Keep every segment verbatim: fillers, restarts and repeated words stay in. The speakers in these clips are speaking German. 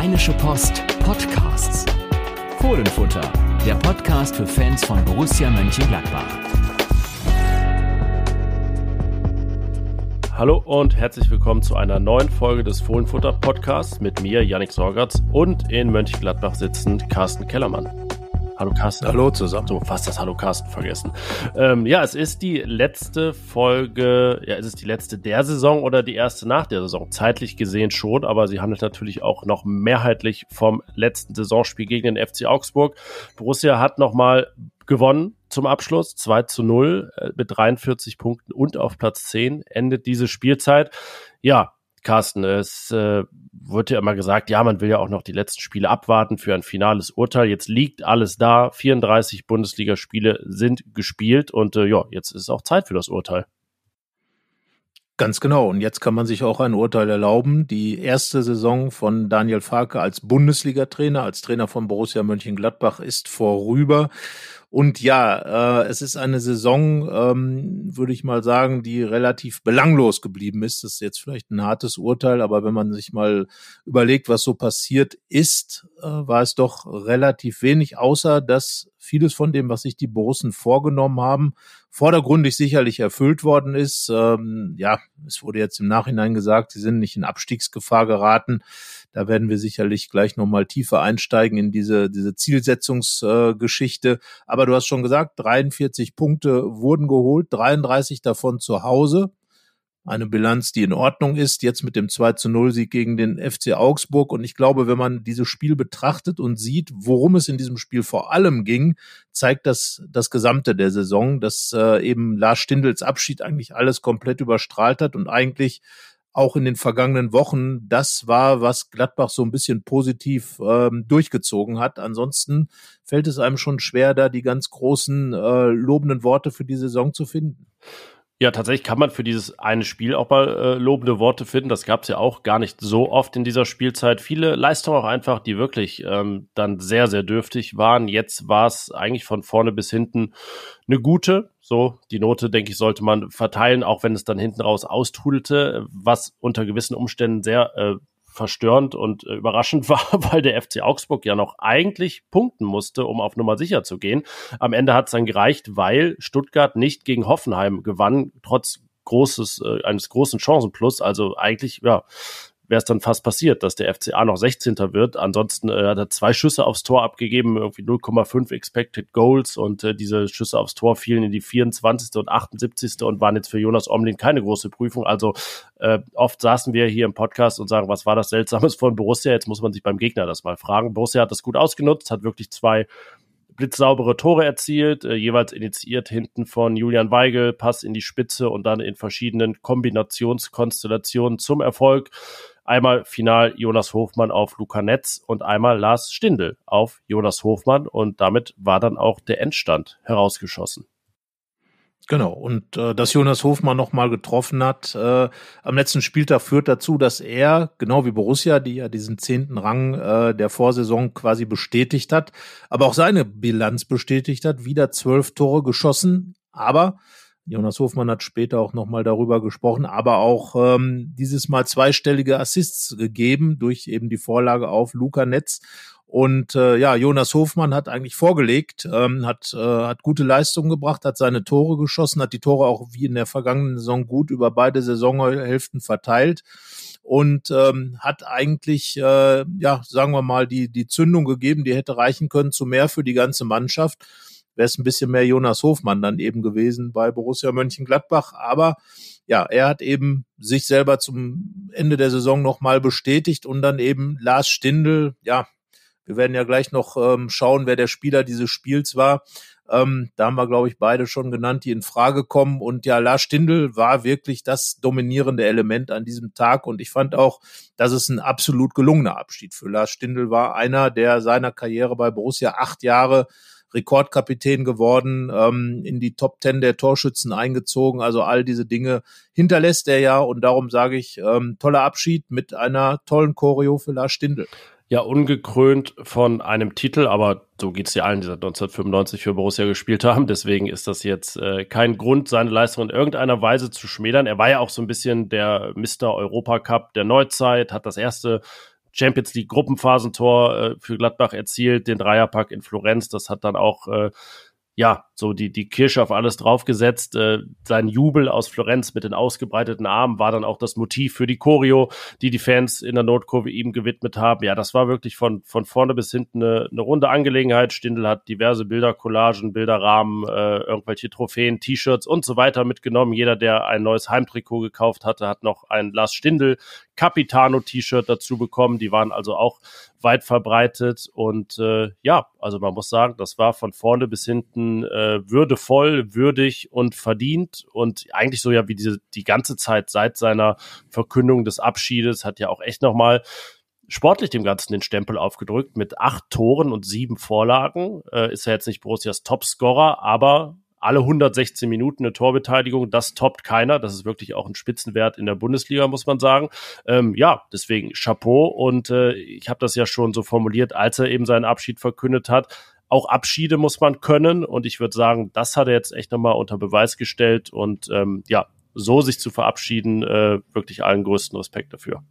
Rheinische Post Podcasts. Fohlenfutter, der Podcast für Fans von Borussia Mönchengladbach. Hallo und herzlich willkommen zu einer neuen Folge des Fohlenfutter-Podcasts mit mir, Jannik Sorgatz, und in Mönchengladbach sitzend Carsten Kellermann. Hallo Carsten. Hallo zusammen. So, fast das Hallo Carsten vergessen. Ähm, ja, es ist die letzte Folge, ja, es ist die letzte der Saison oder die erste nach der Saison? Zeitlich gesehen schon, aber sie handelt natürlich auch noch mehrheitlich vom letzten Saisonspiel gegen den F C Augsburg. Borussia hat nochmal gewonnen zum Abschluss, zwei zu null mit dreiundvierzig Punkten und auf Platz zehn endet diese Spielzeit. Ja, Carsten, es äh, wird ja immer gesagt, ja, man will ja auch noch die letzten Spiele abwarten für ein finales Urteil. Jetzt liegt alles da, vierunddreißig Bundesligaspiele sind gespielt und äh, ja, jetzt ist auch Zeit für das Urteil. Ganz genau, und jetzt kann man sich auch ein Urteil erlauben. Die erste Saison von Daniel Farke als Bundesliga-Trainer, als Trainer von Borussia Mönchengladbach ist vorüber. Und ja, äh, es ist eine Saison, ähm, würde ich mal sagen, die relativ belanglos geblieben ist. Das ist jetzt vielleicht ein hartes Urteil, aber wenn man sich mal überlegt, was so passiert ist, äh, war es doch relativ wenig, außer dass vieles von dem, was sich die Borussen vorgenommen haben, vordergründig sicherlich erfüllt worden ist. Ähm, ja, es wurde jetzt im Nachhinein gesagt, sie sind nicht in Abstiegsgefahr geraten. Da werden wir sicherlich gleich nochmal tiefer einsteigen in diese diese Zielsetzungsgeschichte. Äh, Aber du hast schon gesagt, dreiundvierzig Punkte wurden geholt, dreiunddreißig davon zu Hause. Eine Bilanz, die in Ordnung ist, jetzt mit dem zwei zu null Sieg gegen den F C Augsburg. Und ich glaube, wenn man dieses Spiel betrachtet und sieht, worum es in diesem Spiel vor allem ging, zeigt das das Gesamte der Saison, dass äh, eben Lars Stindls Abschied eigentlich alles komplett überstrahlt hat und eigentlich auch in den vergangenen Wochen das war, was Gladbach so ein bisschen positiv ähm, durchgezogen hat. Ansonsten fällt es einem schon schwer, da die ganz großen äh, lobenden Worte für die Saison zu finden. Ja, tatsächlich kann man für dieses eine Spiel auch mal äh, lobende Worte finden. Das gab es ja auch gar nicht so oft in dieser Spielzeit. Viele Leistungen auch einfach, die wirklich ähm, dann sehr, sehr dürftig waren. Jetzt war es eigentlich von vorne bis hinten eine gute. So, die Note, denke ich, sollte man verteilen, auch wenn es dann hinten raus austrudelte, was unter gewissen Umständen sehr äh, verstörend und äh, überraschend war, weil der F C Augsburg ja noch eigentlich punkten musste, um auf Nummer sicher zu gehen. Am Ende hat es dann gereicht, weil Stuttgart nicht gegen Hoffenheim gewann, trotz großes äh, eines großen Chancenplus. Also eigentlich, ja, wäre es dann fast passiert, dass der F C A noch sechzehnter wird. Ansonsten äh, hat er zwei Schüsse aufs Tor abgegeben, irgendwie null Komma fünf Expected Goals und äh, diese Schüsse aufs Tor fielen in die vierundzwanzigste und achtundsiebzigste und waren jetzt für Jonas Omlin keine große Prüfung. Also äh, oft saßen wir hier im Podcast und sagen, was war das Seltsames von Borussia? Jetzt muss man sich beim Gegner das mal fragen. Borussia hat das gut ausgenutzt, hat wirklich zwei blitzsaubere Tore erzielt, äh, jeweils initiiert hinten von Julian Weigel, Pass in die Spitze und dann in verschiedenen Kombinationskonstellationen zum Erfolg. Einmal final Jonas Hofmann auf Luca Netz und einmal Lars Stindl auf Jonas Hofmann. Und damit war dann auch der Endstand herausgeschossen. Genau, und äh, dass Jonas Hofmann nochmal getroffen hat äh, am letzten Spieltag, führt dazu, dass er, genau wie Borussia, die ja diesen zehnten Rang äh, der Vorsaison quasi bestätigt hat, aber auch seine Bilanz bestätigt hat, wieder zwölf Tore geschossen, aber Jonas Hofmann hat später auch nochmal darüber gesprochen, aber auch ähm, dieses Mal zweistellige Assists gegeben durch eben die Vorlage auf Luca Netz. Und äh, ja, Jonas Hofmann hat eigentlich vorgelegt, ähm, hat äh, hat gute Leistungen gebracht, hat seine Tore geschossen, hat die Tore auch wie in der vergangenen Saison gut über beide Saisonhälften verteilt und ähm, hat eigentlich, äh, ja, sagen wir mal, die die Zündung gegeben, die hätte reichen können zu mehr für die ganze Mannschaft. Wäre es ein bisschen mehr Jonas Hofmann dann eben gewesen bei Borussia Mönchengladbach. Aber ja, er hat eben sich selber zum Ende der Saison nochmal bestätigt und dann eben Lars Stindl, ja, wir werden ja gleich noch ähm, schauen, wer der Spieler dieses Spiels war. Ähm, da haben wir, glaube ich, beide schon genannt, die in Frage kommen. Und ja, Lars Stindl war wirklich das dominierende Element an diesem Tag. Und ich fand auch, dass es ein absolut gelungener Abschied für Lars Stindl war. Einer, der seiner Karriere bei Borussia acht Jahre Rekordkapitän geworden, ähm, in die Top Ten der Torschützen eingezogen. Also all diese Dinge hinterlässt er ja. Und darum sage ich, ähm, toller Abschied mit einer tollen Choreo für Lars Stindl. Ja, ungekrönt von einem Titel, aber so geht's ja allen, die seit neunzehnhundertfünfundneunzig für Borussia gespielt haben. Deswegen ist das jetzt äh, kein Grund, seine Leistung in irgendeiner Weise zu schmälern. Er war ja auch so ein bisschen der Mister Europacup der Neuzeit, hat das erste Champions League Gruppenphasentor äh, für Gladbach erzielt, den Dreierpack in Florenz, das hat dann auch äh, ja, so die, die Kirsche auf alles draufgesetzt. Äh, sein Jubel aus Florenz mit den ausgebreiteten Armen war dann auch das Motiv für die Choreo, die die Fans in der Nordkurve ihm gewidmet haben. Ja, das war wirklich von, von vorne bis hinten eine, eine runde Angelegenheit. Stindl hat diverse Bilder, Collagen, Bilderrahmen, äh, irgendwelche Trophäen, T-Shirts und so weiter mitgenommen. Jeder, der ein neues Heimtrikot gekauft hatte, hat noch ein Lars Stindl Capitano-T-Shirt dazu bekommen. Die waren also auch weit verbreitet und äh, ja, also man muss sagen, das war von vorne bis hinten äh, würdevoll, würdig und verdient und eigentlich so ja wie diese die ganze Zeit seit seiner Verkündung des Abschiedes hat ja auch echt nochmal sportlich dem Ganzen den Stempel aufgedrückt mit acht Toren und sieben Vorlagen. Äh, ist ja jetzt nicht Borussias Topscorer, aber alle hundertsechzehn Minuten eine Torbeteiligung, das toppt keiner. Das ist wirklich auch ein Spitzenwert in der Bundesliga, muss man sagen. Ähm, ja, deswegen Chapeau. Und äh, ich habe das ja schon so formuliert, als er eben seinen Abschied verkündet hat. Auch Abschiede muss man können. Und ich würde sagen, das hat er jetzt echt nochmal unter Beweis gestellt. Und ähm, ja, so sich zu verabschieden, äh, wirklich allen größten Respekt dafür.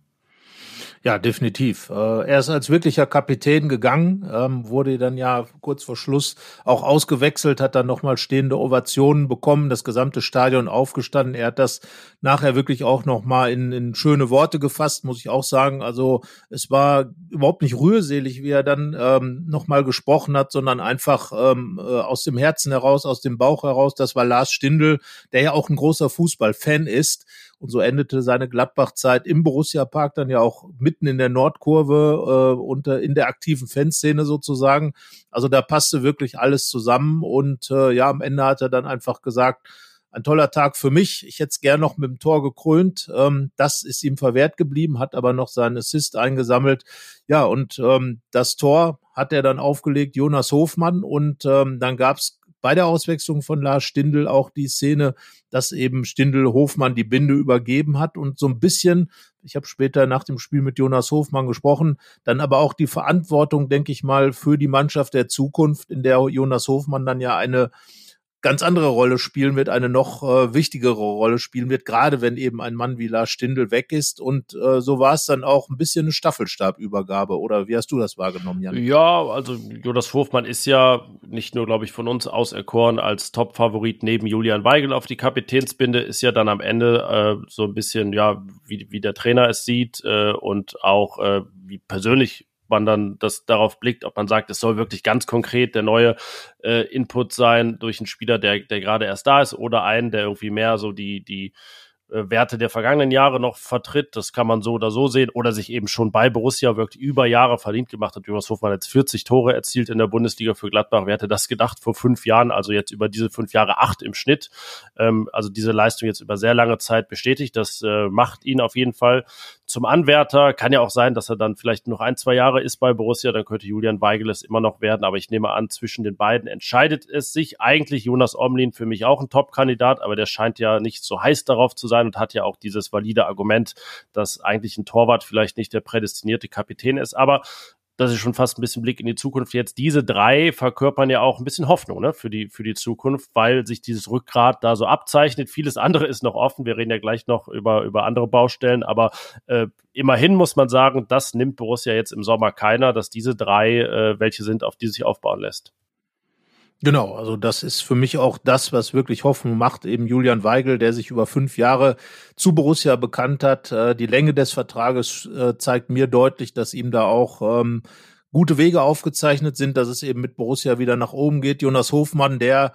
Ja, definitiv. Er ist als wirklicher Kapitän gegangen, wurde dann ja kurz vor Schluss auch ausgewechselt, hat dann nochmal stehende Ovationen bekommen, das gesamte Stadion aufgestanden. Er hat das nachher wirklich auch nochmal in, in schöne Worte gefasst, muss ich auch sagen. Also es war überhaupt nicht rührselig, wie er dann ähm, nochmal gesprochen hat, sondern einfach ähm, aus dem Herzen heraus, aus dem Bauch heraus. Das war Lars Stindl, der ja auch ein großer Fußballfan ist. Und so endete seine Gladbach-Zeit im Borussia-Park dann ja auch mitten in der Nordkurve äh, und in der aktiven Fanszene sozusagen. Also da passte wirklich alles zusammen. Und äh, ja, am Ende hat er dann einfach gesagt, ein toller Tag für mich. Ich hätte es gern noch mit dem Tor gekrönt. Ähm, das ist ihm verwehrt geblieben, hat aber noch seinen Assist eingesammelt. Ja, und ähm, das Tor hat er dann aufgelegt, Jonas Hofmann. Und ähm, dann gab es bei der Auswechslung von Lars Stindl auch die Szene, dass eben Stindl Hofmann die Binde übergeben hat und so ein bisschen, ich habe später nach dem Spiel mit Jonas Hofmann gesprochen, dann aber auch die Verantwortung, denke ich mal, für die Mannschaft der Zukunft, in der Jonas Hofmann dann ja eine ganz andere Rolle spielen wird, eine noch äh, wichtigere Rolle spielen wird, gerade wenn eben ein Mann wie Lars Stindl weg ist. Und äh, so war es dann auch ein bisschen eine Staffelstabübergabe. Oder wie hast du das wahrgenommen, Jan? Ja, also Jonas Hofmann ist ja nicht nur, glaube ich, von uns auserkoren als Top-Favorit neben Julian Weigel auf die Kapitänsbinde, ist ja dann am Ende äh, so ein bisschen, ja, wie, wie der Trainer es sieht äh, und auch äh, wie persönlich man dann das darauf blickt, ob man sagt, es soll wirklich ganz konkret der neue äh, Input sein durch einen Spieler, der, der gerade erst da ist oder einen, der irgendwie mehr so die, die äh, Werte der vergangenen Jahre noch vertritt. Das kann man so oder so sehen oder sich eben schon bei Borussia wirklich über Jahre verdient gemacht hat. Jonas Hofmann hat jetzt vierzig Tore erzielt in der Bundesliga für Gladbach. Wer hätte das gedacht vor fünf Jahren? Also jetzt über diese fünf Jahre acht im Schnitt. Ähm, also diese Leistung jetzt über sehr lange Zeit bestätigt. Das äh, macht ihn auf jeden Fall zum Anwärter. Kann ja auch sein, dass er dann vielleicht noch ein, zwei Jahre ist bei Borussia, dann könnte Julian Weigel es immer noch werden, aber ich nehme an, zwischen den beiden entscheidet es sich. Eigentlich Jonas Omlin für mich auch ein Top-Kandidat, aber der scheint ja nicht so heiß darauf zu sein und hat ja auch dieses valide Argument, dass eigentlich ein Torwart vielleicht nicht der prädestinierte Kapitän ist, aber das ist schon fast ein bisschen Blick in die Zukunft jetzt. Diese drei verkörpern ja auch ein bisschen Hoffnung, ne, für die für die Zukunft, weil sich dieses Rückgrat da so abzeichnet. Vieles andere ist noch offen. Wir reden ja gleich noch über über andere Baustellen, aber äh, immerhin muss man sagen, das nimmt Borussia jetzt im Sommer keiner, dass diese drei äh, welche sind, auf die sich aufbauen lässt. Genau, also das ist für mich auch das, was wirklich Hoffnung macht, eben Julian Weigel, der sich über fünf Jahre zu Borussia bekannt hat. Die Länge des Vertrages zeigt mir deutlich, dass ihm da auch gute Wege aufgezeichnet sind, dass es eben mit Borussia wieder nach oben geht. Jonas Hofmann, der,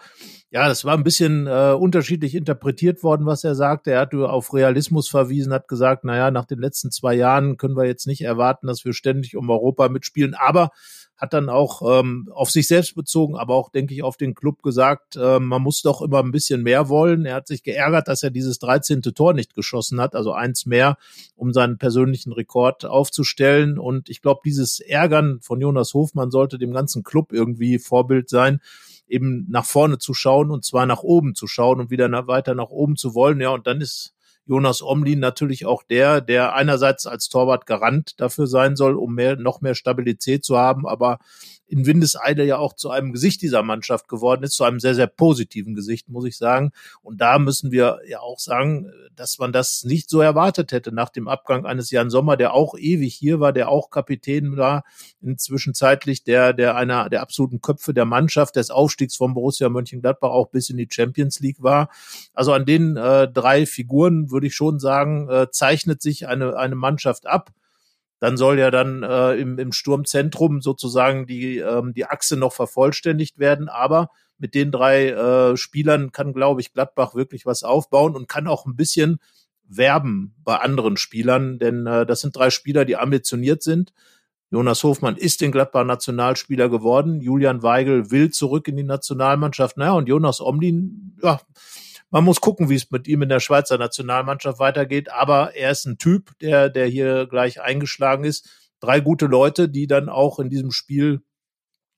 ja, das war ein bisschen äh, unterschiedlich interpretiert worden, was er sagte. Er hat auf Realismus verwiesen, hat gesagt, naja, nach den letzten zwei Jahren können wir jetzt nicht erwarten, dass wir ständig um Europa mitspielen, aber hat dann auch ähm, auf sich selbst bezogen, aber auch, denke ich, auf den Club gesagt, äh, man muss doch immer ein bisschen mehr wollen. Er hat sich geärgert, dass er dieses dreizehnte Tor nicht geschossen hat, also eins mehr, um seinen persönlichen Rekord aufzustellen. Und ich glaube, dieses Ärgern von Jonas Hofmann sollte dem ganzen Club irgendwie Vorbild sein, eben nach vorne zu schauen und zwar nach oben zu schauen und wieder weiter nach oben zu wollen. Ja, und dann ist Jonas Omlin natürlich auch der, der einerseits als Torwart Garant dafür sein soll, um mehr, noch mehr Stabilität zu haben, aber in Windeseile ja auch zu einem Gesicht dieser Mannschaft geworden ist, zu einem sehr, sehr positiven Gesicht, muss ich sagen. Und da müssen wir ja auch sagen, dass man das nicht so erwartet hätte nach dem Abgang eines Jan Sommer, der auch ewig hier war, der auch Kapitän war, inzwischen zeitlich der, der einer der absoluten Köpfe der Mannschaft, des Aufstiegs von Borussia Mönchengladbach auch bis in die Champions League war. Also an den äh, drei Figuren würde ich schon sagen, äh, zeichnet sich eine, eine Mannschaft ab. Dann soll ja dann äh, im, im Sturmzentrum sozusagen die, ähm, die Achse noch vervollständigt werden. Aber mit den drei äh, Spielern kann, glaube ich, Gladbach wirklich was aufbauen und kann auch ein bisschen werben bei anderen Spielern. Denn äh, das sind drei Spieler, die ambitioniert sind. Jonas Hofmann ist in Gladbach Nationalspieler geworden. Julian Weigel will zurück in die Nationalmannschaft. Naja, und Jonas Omlin, ja, man muss gucken, wie es mit ihm in der Schweizer Nationalmannschaft weitergeht, aber er ist ein Typ, der der hier gleich eingeschlagen ist. Drei gute Leute, die dann auch in diesem Spiel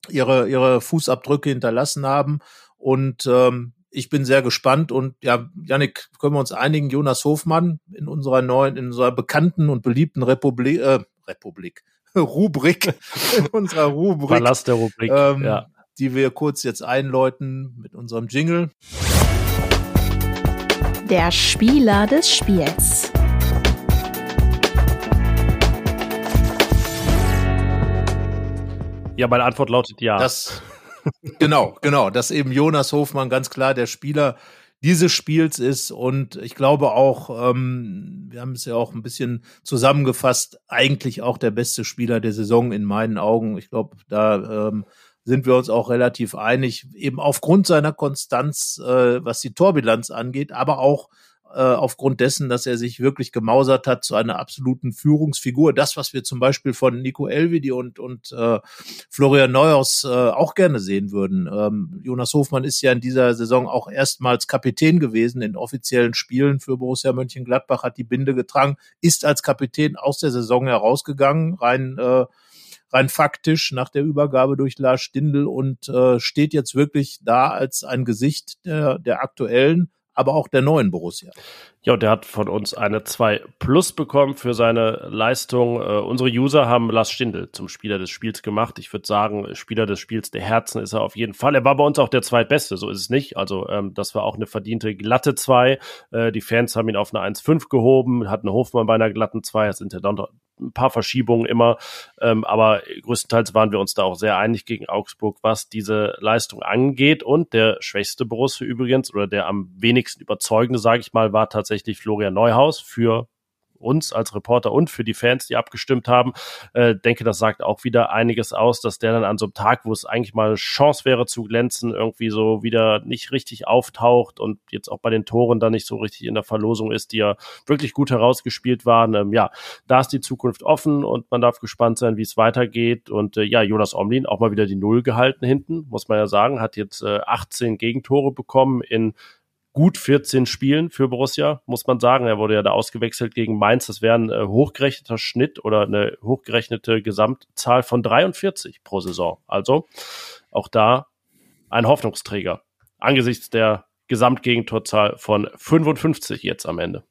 ihre ihre Fußabdrücke hinterlassen haben, und ähm, ich bin sehr gespannt, und ja, Jannik, können wir uns einigen, Jonas Hofmann in unserer neuen, in unserer bekannten und beliebten Republik, äh, Republik, Rubrik, in unserer Rubrik, Palast der Rubrik, ähm, ja. die wir kurz jetzt einläuten mit unserem Jingle. Der Spieler des Spiels. Ja, meine Antwort lautet ja. Das, genau, genau, dass eben Jonas Hofmann ganz klar der Spieler dieses Spiels ist, und ich glaube auch, ähm, wir haben es ja auch ein bisschen zusammengefasst, eigentlich auch der beste Spieler der Saison in meinen Augen. Ich glaube, da ähm, sind wir uns auch relativ einig, eben aufgrund seiner Konstanz, äh, was die Torbilanz angeht, aber auch äh, aufgrund dessen, dass er sich wirklich gemausert hat zu einer absoluten Führungsfigur. Das, was wir zum Beispiel von Nico Elvedi und und äh, Florian Neuhaus äh, auch gerne sehen würden. Ähm, Jonas Hofmann ist ja in dieser Saison auch erstmals Kapitän gewesen in offiziellen Spielen für Borussia Mönchengladbach, hat die Binde getragen, ist als Kapitän aus der Saison herausgegangen, rein äh, rein faktisch nach der Übergabe durch Lars Stindl, und äh, steht jetzt wirklich da als ein Gesicht der, der aktuellen, aber auch der neuen Borussia. Ja, und der hat von uns eine zwei Plus bekommen für seine Leistung. Äh, unsere User haben Lars Stindl zum Spieler des Spiels gemacht. Ich würde sagen, Spieler des Spiels der Herzen ist er auf jeden Fall. Er war bei uns auch der Zweitbeste, so ist es nicht. Also ähm, das war auch eine verdiente glatte zwei. Äh, die Fans haben ihn auf eine eins Komma fünf gehoben, hatten Hofmann bei einer glatten zwei. Das sind ja dann ein paar Verschiebungen immer, ähm, aber größtenteils waren wir uns da auch sehr einig gegen Augsburg, was diese Leistung angeht. Und der schwächste Borussia übrigens, oder der am wenigsten überzeugende, sage ich mal, war tatsächlich Florian Neuhaus für uns als Reporter und für die Fans, die abgestimmt haben. Äh, denke, das sagt auch wieder einiges aus, dass der dann an so einem Tag, wo es eigentlich mal eine Chance wäre zu glänzen, irgendwie so wieder nicht richtig auftaucht und jetzt auch bei den Toren dann nicht so richtig in der Verlosung ist, die ja wirklich gut herausgespielt waren. Ähm, ja, da ist die Zukunft offen und man darf gespannt sein, wie es weitergeht. Und äh, ja, Jonas Omlin auch mal wieder die Null gehalten hinten, muss man ja sagen, hat jetzt äh, achtzehn Gegentore bekommen in gut vierzehn Spielen für Borussia, muss man sagen. Er wurde ja da ausgewechselt gegen Mainz. Das wäre ein äh, hochgerechneter Schnitt oder eine hochgerechnete Gesamtzahl von dreiundvierzig pro Saison. Also auch da ein Hoffnungsträger angesichts der Gesamtgegentorzahl von fünfundfünfzig jetzt am Ende.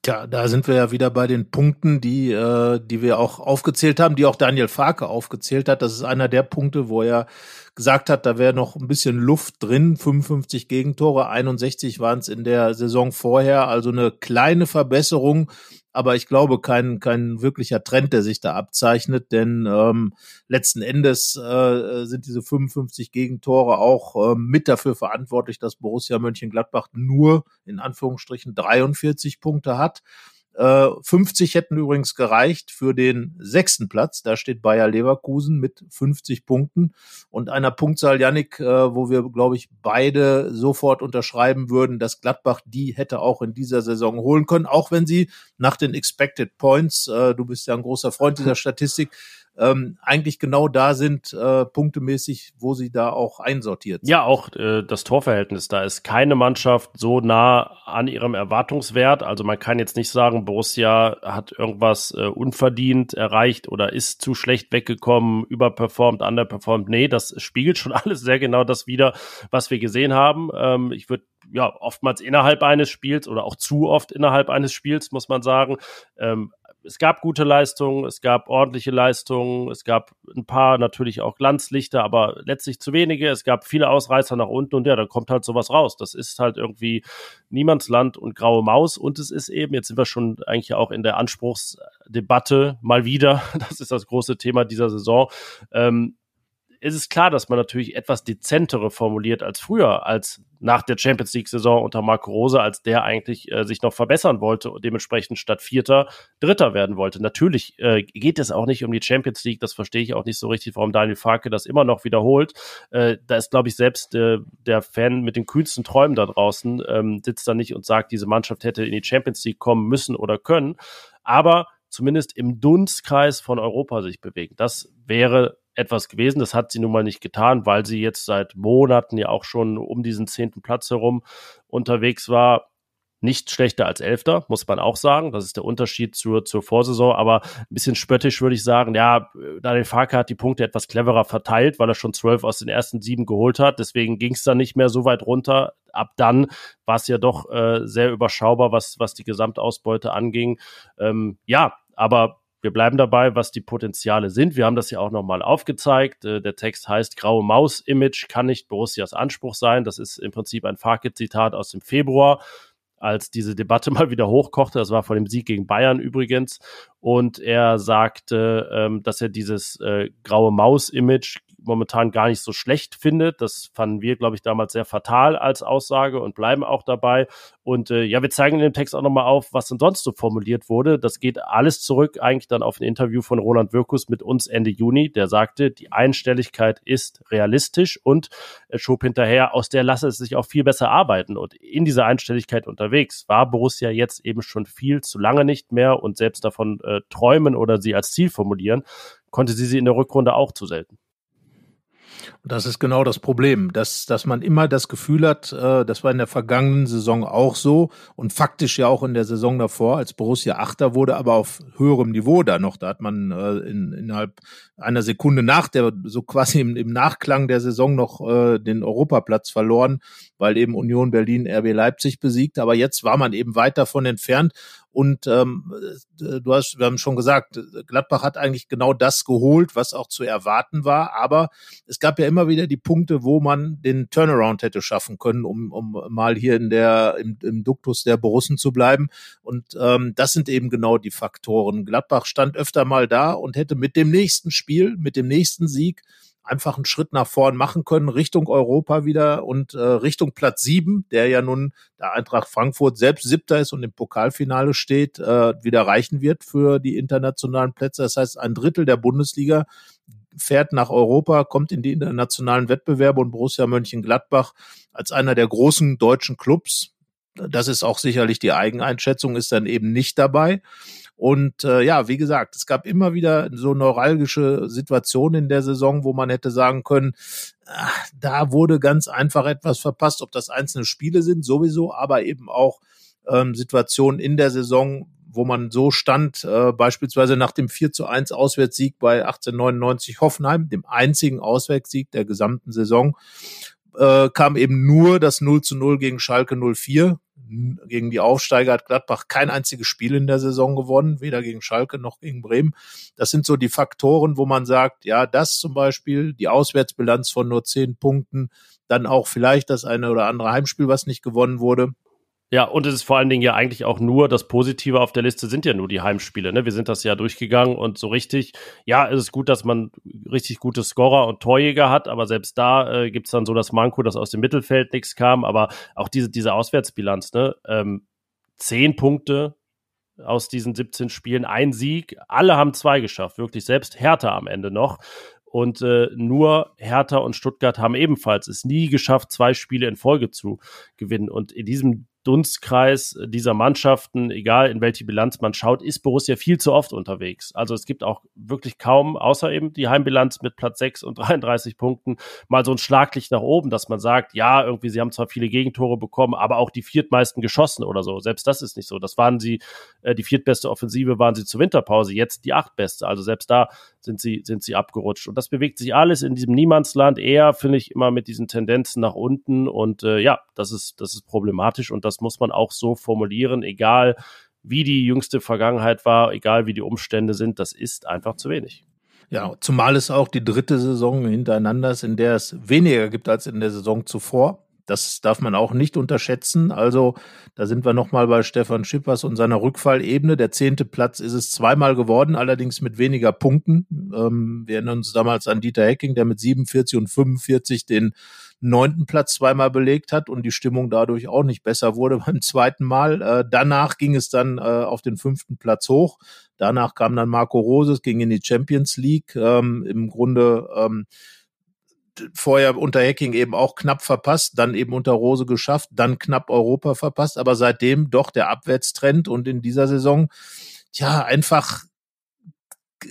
Tja, da sind wir ja wieder bei den Punkten, die äh, die wir auch aufgezählt haben, die auch Daniel Farke aufgezählt hat. Das ist einer der Punkte, wo er gesagt hat, da wäre noch ein bisschen Luft drin. fünfundfünfzig Gegentore, einundsechzig waren es in der Saison vorher. Also eine kleine Verbesserung, aber ich glaube kein kein wirklicher Trend, der sich da abzeichnet. Denn ähm, letzten Endes äh, sind diese fünfundfünfzig Gegentore auch äh, mit dafür verantwortlich, dass Borussia Mönchengladbach nur in Anführungsstrichen dreiundvierzig Punkte hat. Äh, fünfzig hätten übrigens gereicht für den sechsten Platz. Da steht Bayer Leverkusen mit fünfzig Punkten und einer Punktzahl, Jannik, äh, wo wir, glaube ich, beide sofort unterschreiben würden, dass Gladbach die hätte auch in dieser Saison holen können, auch wenn sie nach den Expected Points, äh, du bist ja ein großer Freund dieser Statistik, Ähm, eigentlich genau da sind, äh, punktemäßig, wo sie da auch einsortiert sind. Ja, auch äh, das Torverhältnis. Da ist keine Mannschaft so nah an ihrem Erwartungswert. Also man kann jetzt nicht sagen, Borussia hat irgendwas äh, unverdient erreicht oder ist zu schlecht weggekommen, überperformt, underperformt. Nee, das spiegelt schon alles sehr genau das wider, was wir gesehen haben. Ähm, ich würde ja oftmals innerhalb eines Spiels oder auch zu oft innerhalb eines Spiels, muss man sagen. Ähm, es gab gute Leistungen, es gab ordentliche Leistungen, es gab ein paar natürlich auch Glanzlichter, aber letztlich zu wenige. Es gab viele Ausreißer nach unten und ja, da kommt halt sowas raus. Das ist halt irgendwie Niemandsland und graue Maus und es ist eben, jetzt sind wir schon eigentlich auch in der Anspruchsdebatte mal wieder, das ist das große Thema dieser Saison, ähm, ist es klar, dass man natürlich etwas dezentere formuliert als früher, als nach der Champions-League-Saison unter Marco Rose, als der eigentlich äh, sich noch verbessern wollte und dementsprechend statt Vierter Dritter werden wollte. Natürlich äh, geht es auch nicht um die Champions League, das verstehe ich auch nicht so richtig, warum Daniel Farke das immer noch wiederholt. Äh, da ist, glaube ich, selbst äh, der Fan mit den kühnsten Träumen da draußen, ähm, sitzt da nicht und sagt, diese Mannschaft hätte in die Champions League kommen müssen oder können, aber zumindest im Dunstkreis von Europa sich bewegen. Das wäre etwas gewesen, das hat sie nun mal nicht getan, weil sie jetzt seit Monaten ja auch schon um diesen zehnten Platz herum unterwegs war. Nicht schlechter als Elfter, muss man auch sagen. Das ist der Unterschied zur, zur Vorsaison, aber ein bisschen spöttisch würde ich sagen, ja, Daniel Farke hat die Punkte etwas cleverer verteilt, weil er schon zwölf aus den ersten sieben geholt hat. Deswegen ging es dann nicht mehr so weit runter. Ab dann war es ja doch äh, sehr überschaubar, was, was die Gesamtausbeute anging. Ähm, ja, aber wir bleiben dabei, was die Potenziale sind. Wir haben das ja auch nochmal aufgezeigt. Der Text heißt, graue Maus-Image kann nicht Borussias Anspruch sein. Das ist im Prinzip ein Farke-Zitat aus dem Februar, als diese Debatte mal wieder hochkochte. Das war vor dem Sieg gegen Bayern übrigens. Und er sagte, dass er dieses graue Maus-Image momentan gar nicht so schlecht findet. Das fanden wir, glaube ich, damals sehr fatal als Aussage und bleiben auch dabei. Und äh, ja, wir zeigen in dem Text auch nochmal auf, was denn sonst so formuliert wurde. Das geht alles zurück eigentlich dann auf ein Interview von Roland Wirkus mit uns Ende Juni. Der sagte, die Einstelligkeit ist realistisch und äh, schob hinterher, aus der lasse es sich auch viel besser arbeiten. Und in dieser Einstelligkeit unterwegs war Borussia jetzt eben schon viel zu lange nicht mehr und selbst davon äh, träumen oder sie als Ziel formulieren, konnte sie sie in der Rückrunde auch zu selten. Und das ist genau das Problem, dass, dass man immer das Gefühl hat, äh, das war in der vergangenen Saison auch so und faktisch ja auch in der Saison davor, als Borussia Achter wurde, aber auf höherem Niveau da noch. Da hat man äh, in, innerhalb einer Sekunde nach, der so quasi im, im Nachklang der Saison noch äh, den Europaplatz verloren, weil eben Union Berlin R B Leipzig besiegt. Aber jetzt war man eben weit davon entfernt. Und ähm, du hast, wir haben schon gesagt, Gladbach hat eigentlich genau das geholt, was auch zu erwarten war. Aber es gab ja immer wieder die Punkte, wo man den Turnaround hätte schaffen können, um, um mal hier in der im, im Duktus der Borussen zu bleiben. Und ähm, das sind eben genau die Faktoren. Gladbach stand öfter mal da und hätte mit dem nächsten Spiel, mit dem nächsten Sieg einfach einen Schritt nach vorn machen können, Richtung Europa wieder und äh, Richtung Platz sieben, der ja nun der Eintracht Frankfurt selbst Siebter ist und im Pokalfinale steht, äh, wieder reichen wird für die internationalen Plätze. Das heißt, ein Drittel der Bundesliga fährt nach Europa, kommt in die internationalen Wettbewerbe und Borussia Mönchengladbach als einer der großen deutschen Clubs, das ist auch sicherlich die Eigeneinschätzung, ist dann eben nicht dabei. Und äh, ja, wie gesagt, es gab immer wieder so neuralgische Situationen in der Saison, wo man hätte sagen können, ach, da wurde ganz einfach etwas verpasst, ob das einzelne Spiele sind sowieso, aber eben auch ähm, Situationen in der Saison, wo man so stand, äh, beispielsweise nach dem vier zu eins Auswärtssieg bei achtzehnhundertneunundneunzig Hoffenheim, dem einzigen Auswärtssieg der gesamten Saison, äh, kam eben nur das null zu null gegen Schalke null vier. Gegen die Aufsteiger hat Gladbach kein einziges Spiel in der Saison gewonnen, weder gegen Schalke noch gegen Bremen. Das sind so die Faktoren, wo man sagt, ja, das zum Beispiel, die Auswärtsbilanz von nur zehn Punkten, dann auch vielleicht das eine oder andere Heimspiel, was nicht gewonnen wurde. Ja, und es ist vor allen Dingen ja eigentlich auch nur das Positive auf der Liste sind ja nur die Heimspiele, ne? Wir sind das ja durchgegangen und so richtig, ja, es ist gut, dass man richtig gute Scorer und Torjäger hat, aber selbst da äh, gibt's dann so das Manko, dass aus dem Mittelfeld nichts kam, aber auch diese, diese Auswärtsbilanz, ne? Ähm, zehn Punkte aus diesen siebzehn Spielen, ein Sieg, alle haben zwei geschafft, wirklich selbst Hertha am Ende noch. Und äh, nur Hertha und Stuttgart haben ebenfalls es nie geschafft, zwei Spiele in Folge zu gewinnen. Und in diesem Dunstkreis dieser Mannschaften, egal in welche Bilanz man schaut, ist Borussia viel zu oft unterwegs. Also es gibt auch wirklich kaum, außer eben die Heimbilanz mit Platz sechs und dreiunddreißig Punkten, mal so ein Schlaglicht nach oben, dass man sagt, ja, irgendwie, sie haben zwar viele Gegentore bekommen, aber auch die viertmeisten geschossen oder so. Selbst das ist nicht so. Das waren sie, äh, die viertbeste Offensive waren sie zur Winterpause, jetzt die achtbeste. Also selbst da sind sie, sind sie abgerutscht. Und das bewegt sich alles in diesem Niemandsland eher, finde ich, immer mit diesen Tendenzen nach unten. Und äh, ja, das ist, das ist problematisch und das muss man auch so formulieren, egal wie die jüngste Vergangenheit war, egal wie die Umstände sind, das ist einfach zu wenig. Ja, zumal es auch die dritte Saison hintereinander ist, in der es weniger gibt als in der Saison zuvor. Das darf man auch nicht unterschätzen. Also da sind wir nochmal bei Stefan Schippers und seiner Rückfallebene. Der zehnte Platz ist es zweimal geworden, allerdings mit weniger Punkten. Ähm, wir erinnern uns damals an Dieter Hecking, der mit siebenundvierzig und fünfundvierzig den neunten Platz zweimal belegt hat und die Stimmung dadurch auch nicht besser wurde beim zweiten Mal. Äh, danach ging es dann äh, auf den fünften Platz hoch. Danach kam dann Marco Rose, es ging in die Champions League. Ähm, Im Grunde ähm, vorher unter Hecking eben auch knapp verpasst, dann eben unter Rose geschafft, dann knapp Europa verpasst, aber seitdem doch der Abwärtstrend und in dieser Saison ja einfach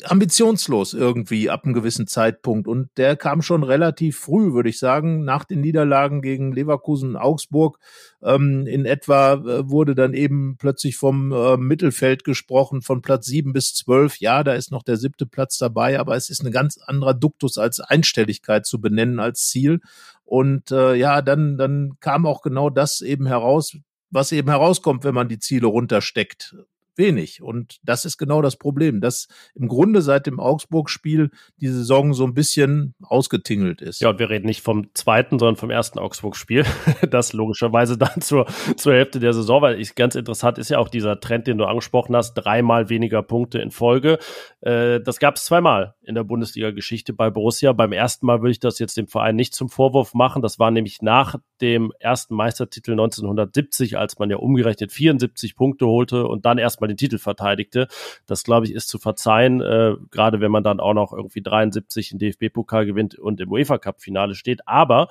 ambitionslos irgendwie ab einem gewissen Zeitpunkt und der kam schon relativ früh, würde ich sagen, nach den Niederlagen gegen Leverkusen und Augsburg ähm, in etwa äh, wurde dann eben plötzlich vom äh, Mittelfeld gesprochen, von Platz sieben bis zwölf, ja, da ist noch der siebte Platz dabei, aber es ist ein ganz anderer Duktus als Einstelligkeit zu benennen als Ziel und äh, ja, dann, dann kam auch genau das eben heraus, was eben herauskommt, wenn man die Ziele runtersteckt. Wenig. Und das ist genau das Problem, dass im Grunde seit dem Augsburg-Spiel die Saison so ein bisschen ausgetingelt ist. Ja, und wir reden nicht vom zweiten, sondern vom ersten Augsburg-Spiel. Das logischerweise dann zur, zur Hälfte der Saison, weil ich, ganz interessant ist ja auch dieser Trend, den du angesprochen hast, dreimal weniger Punkte in Folge. Äh, das gab es zweimal in der Bundesliga-Geschichte bei Borussia. Beim ersten Mal würde ich das jetzt dem Verein nicht zum Vorwurf machen. Das war nämlich nach dem ersten Meistertitel neunzehnhundertsiebzig, als man ja umgerechnet vierundsiebzig Punkte holte und dann erstmal den Titel verteidigte. Das, glaube ich, ist zu verzeihen, äh, gerade wenn man dann auch noch irgendwie dreiundsiebzig den D F B-Pokal gewinnt und im UEFA-Cup-Finale steht. Aber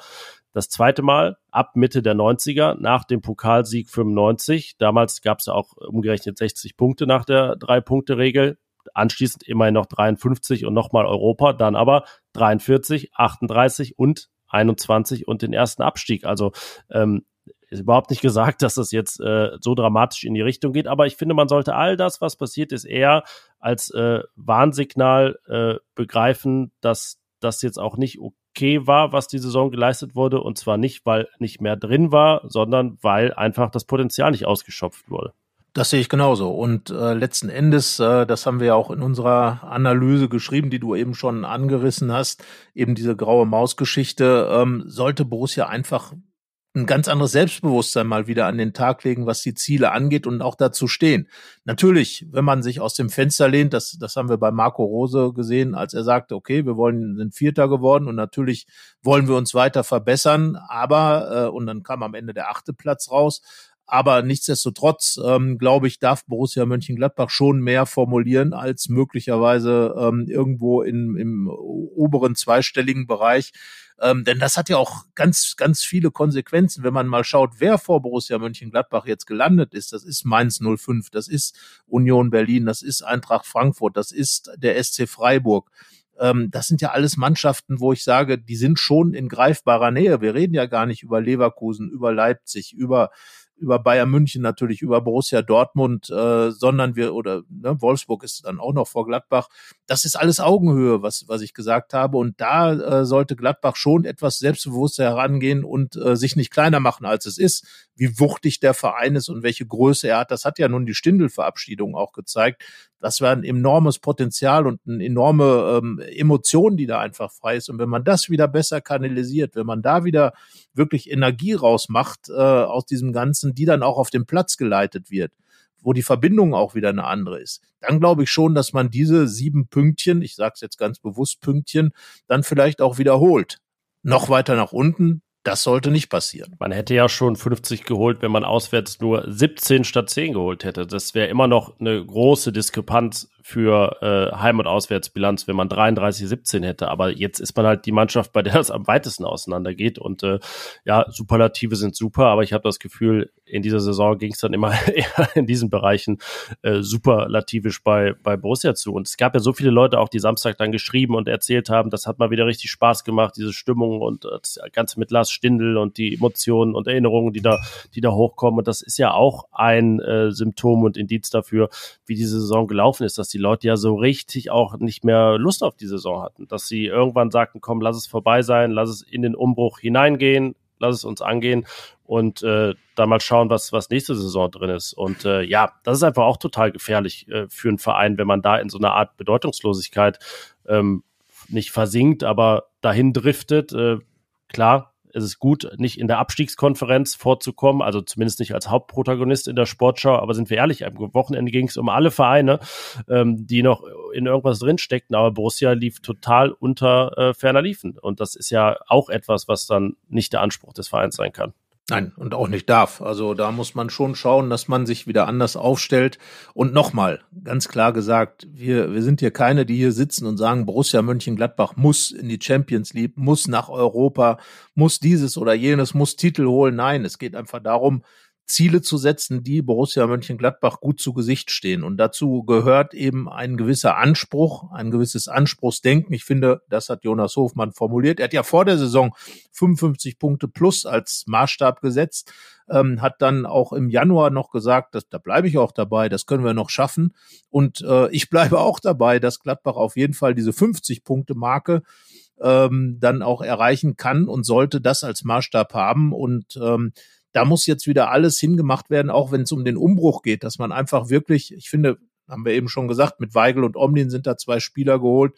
das zweite Mal ab Mitte der neunziger, nach dem Pokalsieg fünfundneunzig, damals gab es ja auch umgerechnet sechzig Punkte nach der Drei-Punkte-Regel, anschließend immerhin noch dreiundfünfzig und nochmal Europa, dann aber dreiundvierzig, achtunddreißig und einundzwanzig und den ersten Abstieg. Also ähm, ist überhaupt nicht gesagt, dass das jetzt äh, so dramatisch in die Richtung geht, aber ich finde, man sollte all das, was passiert ist, eher als äh, Warnsignal äh, begreifen, dass das jetzt auch nicht okay war, was die Saison geleistet wurde, und zwar nicht, weil nicht mehr drin war, sondern weil einfach das Potenzial nicht ausgeschöpft wurde. Das sehe ich genauso und äh, letzten Endes, äh, das haben wir ja auch in unserer Analyse geschrieben, die du eben schon angerissen hast, eben diese graue Maus-Geschichte, ähm, sollte Borussia einfach ein ganz anderes Selbstbewusstsein mal wieder an den Tag legen, was die Ziele angeht und auch dazu stehen. Natürlich, wenn man sich aus dem Fenster lehnt, das, das haben wir bei Marco Rose gesehen, als er sagte, okay, wir wollen, sind Vierter geworden und natürlich wollen wir uns weiter verbessern, aber, äh, und dann kam am Ende der achte Platz raus. Aber nichtsdestotrotz, ähm, glaube ich, darf Borussia Mönchengladbach schon mehr formulieren als möglicherweise ähm, irgendwo in, im oberen zweistelligen Bereich. Ähm, denn das hat ja auch ganz, ganz viele Konsequenzen, wenn man mal schaut, wer vor Borussia Mönchengladbach jetzt gelandet ist. Das ist Mainz null fünf, das ist Union Berlin, das ist Eintracht Frankfurt, das ist der S C Freiburg. Das sind ja alles Mannschaften, wo ich sage, die sind schon in greifbarer Nähe. Wir reden ja gar nicht über Leverkusen, über Leipzig, über über Bayern München natürlich, über Borussia Dortmund, äh, sondern wir, oder ne, Wolfsburg ist dann auch noch vor Gladbach. Das ist alles Augenhöhe, was was ich gesagt habe. Und da äh, sollte Gladbach schon etwas selbstbewusster herangehen und äh, sich nicht kleiner machen, als es ist. Wie wuchtig der Verein ist und welche Größe er hat, das hat ja nun die Stindl-Verabschiedung auch gezeigt. Das war ein enormes Potenzial und eine enorme ähm, Emotion, die da einfach frei ist. Und wenn man das wieder besser kanalisiert, wenn man da wieder wirklich Energie rausmacht äh, aus diesem Ganzen, die dann auch auf den Platz geleitet wird, wo die Verbindung auch wieder eine andere ist, dann glaube ich schon, dass man diese sieben Pünktchen, ich sage es jetzt ganz bewusst Pünktchen, dann vielleicht auch wiederholt. Noch weiter nach unten. Das sollte nicht passieren. Man hätte ja schon fünfzig geholt, wenn man auswärts nur siebzehn statt zehn geholt hätte. Das wäre immer noch eine große Diskrepanz, für äh, Heim- und Auswärtsbilanz, wenn man dreiunddreißig siebzehn hätte. Aber jetzt ist man halt die Mannschaft, bei der es am weitesten auseinandergeht. Und äh, ja, Superlative sind super, aber ich habe das Gefühl, in dieser Saison ging es dann immer eher in diesen Bereichen äh, superlativisch bei, bei Borussia zu. Und es gab ja so viele Leute auch, die Samstag dann geschrieben und erzählt haben, das hat mal wieder richtig Spaß gemacht, diese Stimmung und das Ganze mit Lars Stindl und die Emotionen und Erinnerungen, die da, die da hochkommen. Und das ist ja auch ein äh, Symptom und Indiz dafür, wie diese Saison gelaufen ist, dass die Leute ja so richtig auch nicht mehr Lust auf die Saison hatten, dass sie irgendwann sagten, komm, lass es vorbei sein, lass es in den Umbruch hineingehen, lass es uns angehen und äh, dann mal schauen, was, was nächste Saison drin ist. Und äh, ja, das ist einfach auch total gefährlich äh, für einen Verein, wenn man da in so einer Art Bedeutungslosigkeit ähm, nicht versinkt, aber dahin driftet. Äh, klar, es ist gut, nicht in der Abstiegskonferenz vorzukommen, also zumindest nicht als Hauptprotagonist in der Sportschau, aber sind wir ehrlich, am Wochenende ging es um alle Vereine, ähm, die noch in irgendwas drinsteckten, aber Borussia lief total unter äh, ferner Liefen und das ist ja auch etwas, was dann nicht der Anspruch des Vereins sein kann. Nein, und auch nicht darf. Also da muss man schon schauen, dass man sich wieder anders aufstellt. Und nochmal, ganz klar gesagt, wir wir sind hier keine, die hier sitzen und sagen, Borussia Mönchengladbach muss in die Champions League, muss nach Europa, muss dieses oder jenes, muss Titel holen. Nein, es geht einfach darum, Ziele zu setzen, die Borussia Mönchengladbach gut zu Gesicht stehen. Und dazu gehört eben ein gewisser Anspruch, ein gewisses Anspruchsdenken. Ich finde, das hat Jonas Hofmann formuliert. Er hat ja vor der Saison fünfundfünfzig Punkte plus als Maßstab gesetzt, ähm, hat dann auch im Januar noch gesagt, dass, da bleibe ich auch dabei, das können wir noch schaffen. Und äh, ich bleibe auch dabei, dass Gladbach auf jeden Fall diese fünfzig-Punkte-Marke ähm, dann auch erreichen kann und sollte das als Maßstab haben. Und ähm, da muss jetzt wieder alles hingemacht werden, auch wenn es um den Umbruch geht, dass man einfach wirklich, ich finde, haben wir eben schon gesagt, mit Weigel und Omlin sind da zwei Spieler geholt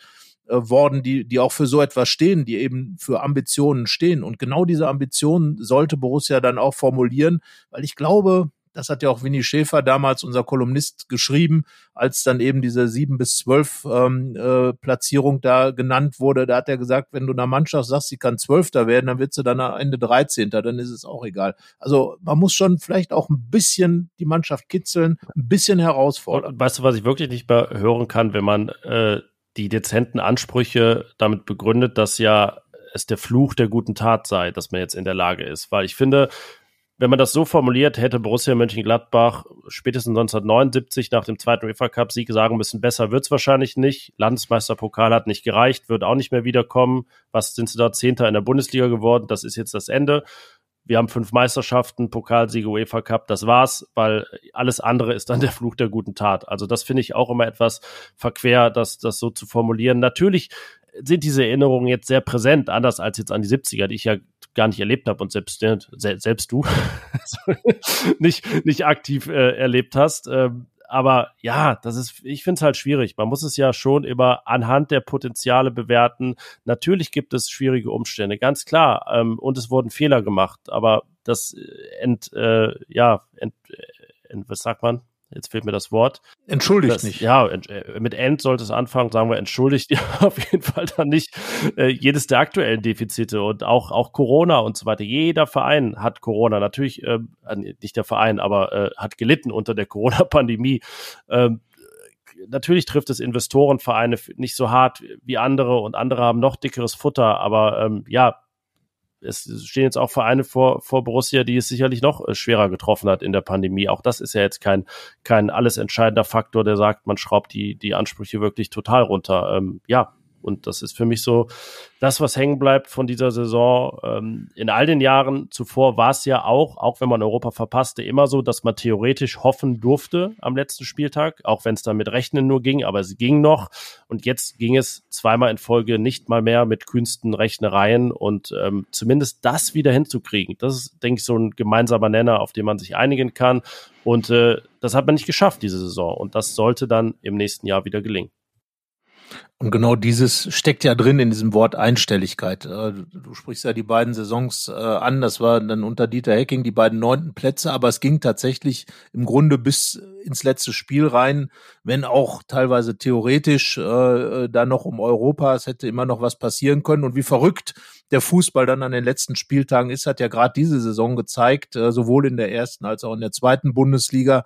äh, worden, die die auch für so etwas stehen, die eben für Ambitionen stehen. Und genau diese Ambitionen sollte Borussia dann auch formulieren, weil ich glaube, das hat ja auch Winnie Schäfer damals, unser Kolumnist, geschrieben, als dann eben diese sieben bis zwölf ähm, äh, Platzierung da genannt wurde. Da hat er gesagt, wenn du einer Mannschaft sagst, sie kann Zwölfter werden, dann wird sie dann am Ende Dreizehnter, dann ist es auch egal. Also man muss schon vielleicht auch ein bisschen die Mannschaft kitzeln, ein bisschen herausfordern. Und weißt du, was ich wirklich nicht mehr hören kann, wenn man äh, die dezenten Ansprüche damit begründet, dass ja es der Fluch der guten Tat sei, dass man jetzt in der Lage ist. Weil ich finde, wenn man das so formuliert, hätte Borussia Mönchengladbach spätestens neunzehnhundertneunundsiebzig nach dem zweiten UEFA-Cup-Sieg sagen müssen, besser wird's wahrscheinlich nicht. Landesmeisterpokal hat nicht gereicht, wird auch nicht mehr wiederkommen. Was sind sie da? Zehnter in der Bundesliga geworden. Das ist jetzt das Ende. Wir haben fünf Meisterschaften, Pokalsiege, UEFA Cup. Das war's, weil alles andere ist dann der Fluch der guten Tat. Also das finde ich auch immer etwas verquer, das, das so zu formulieren. Natürlich sind diese Erinnerungen jetzt sehr präsent, anders als jetzt an die siebziger, die ich ja gar nicht erlebt habe und selbst, selbst du nicht, nicht aktiv äh, erlebt hast. Ähm, aber ja, das ist, ich finde es halt schwierig. Man muss es ja schon immer anhand der Potenziale bewerten. Natürlich gibt es schwierige Umstände, ganz klar. Ähm, und es wurden Fehler gemacht, aber das ent, äh, ja, ent, ent, was sagt man? Jetzt fehlt mir das Wort. Entschuldigt das, nicht. Ja, mit End sollte es anfangen, sagen wir, entschuldigt ja, auf jeden Fall dann nicht äh, jedes der aktuellen Defizite und auch, auch Corona und so weiter. Jeder Verein hat Corona, natürlich, äh, nicht der Verein, aber äh, hat gelitten unter der Corona-Pandemie. Ähm, natürlich trifft es Investorenvereine nicht so hart wie andere und andere haben noch dickeres Futter, aber ähm, ja, es stehen jetzt auch Vereine vor, vor Borussia, die es sicherlich noch schwerer getroffen hat in der Pandemie. Auch das ist ja jetzt kein, kein alles entscheidender Faktor, der sagt, man schraubt die, die Ansprüche wirklich total runter. Ähm, ja, und das ist für mich so das, was hängen bleibt von dieser Saison. Ähm, in all den Jahren zuvor war es ja auch, auch wenn man Europa verpasste, immer so, dass man theoretisch hoffen durfte am letzten Spieltag, auch wenn es dann mit Rechnen nur ging, aber es ging noch. Und jetzt ging es zweimal in Folge nicht mal mehr mit kühnsten Rechnereien und ähm, zumindest das wieder hinzukriegen. Das ist, denke ich, so ein gemeinsamer Nenner, auf den man sich einigen kann. Und äh, das hat man nicht geschafft diese Saison und das sollte dann im nächsten Jahr wieder gelingen. Und genau dieses steckt ja drin in diesem Wort Einstelligkeit. Du sprichst ja die beiden Saisons an, das war dann unter Dieter Hecking die beiden neunten Plätze, aber es ging tatsächlich im Grunde bis ins letzte Spiel rein, wenn auch teilweise theoretisch da noch um Europa, es hätte immer noch was passieren können und wie verrückt der Fußball dann an den letzten Spieltagen ist, hat ja gerade diese Saison gezeigt, sowohl in der ersten als auch in der zweiten Bundesliga,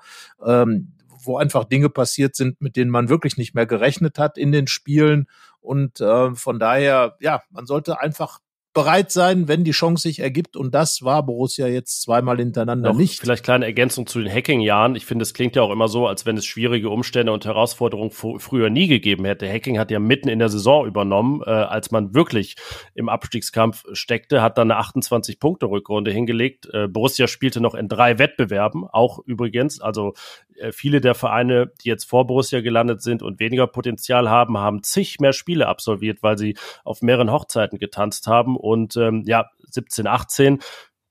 wo einfach Dinge passiert sind, mit denen man wirklich nicht mehr gerechnet hat in den Spielen. Und äh, von daher, ja, man sollte einfach bereit sein, wenn die Chance sich ergibt. Und das war Borussia jetzt zweimal hintereinander Noch nicht. Vielleicht kleine Ergänzung zu den Hecking-Jahren. Ich finde, es klingt ja auch immer so, als wenn es schwierige Umstände und Herausforderungen f- früher nie gegeben hätte. Hecking hat ja mitten in der Saison übernommen, äh, als man wirklich im Abstiegskampf steckte, hat dann eine achtundzwanzig-Punkte-Rückrunde hingelegt. Äh, Borussia spielte noch in drei Wettbewerben, auch übrigens. Also äh, viele der Vereine, die jetzt vor Borussia gelandet sind und weniger Potenzial haben, haben zig mehr Spiele absolviert, weil sie auf mehreren Hochzeiten getanzt haben. Und ähm, ja, siebzehn, achtzehn,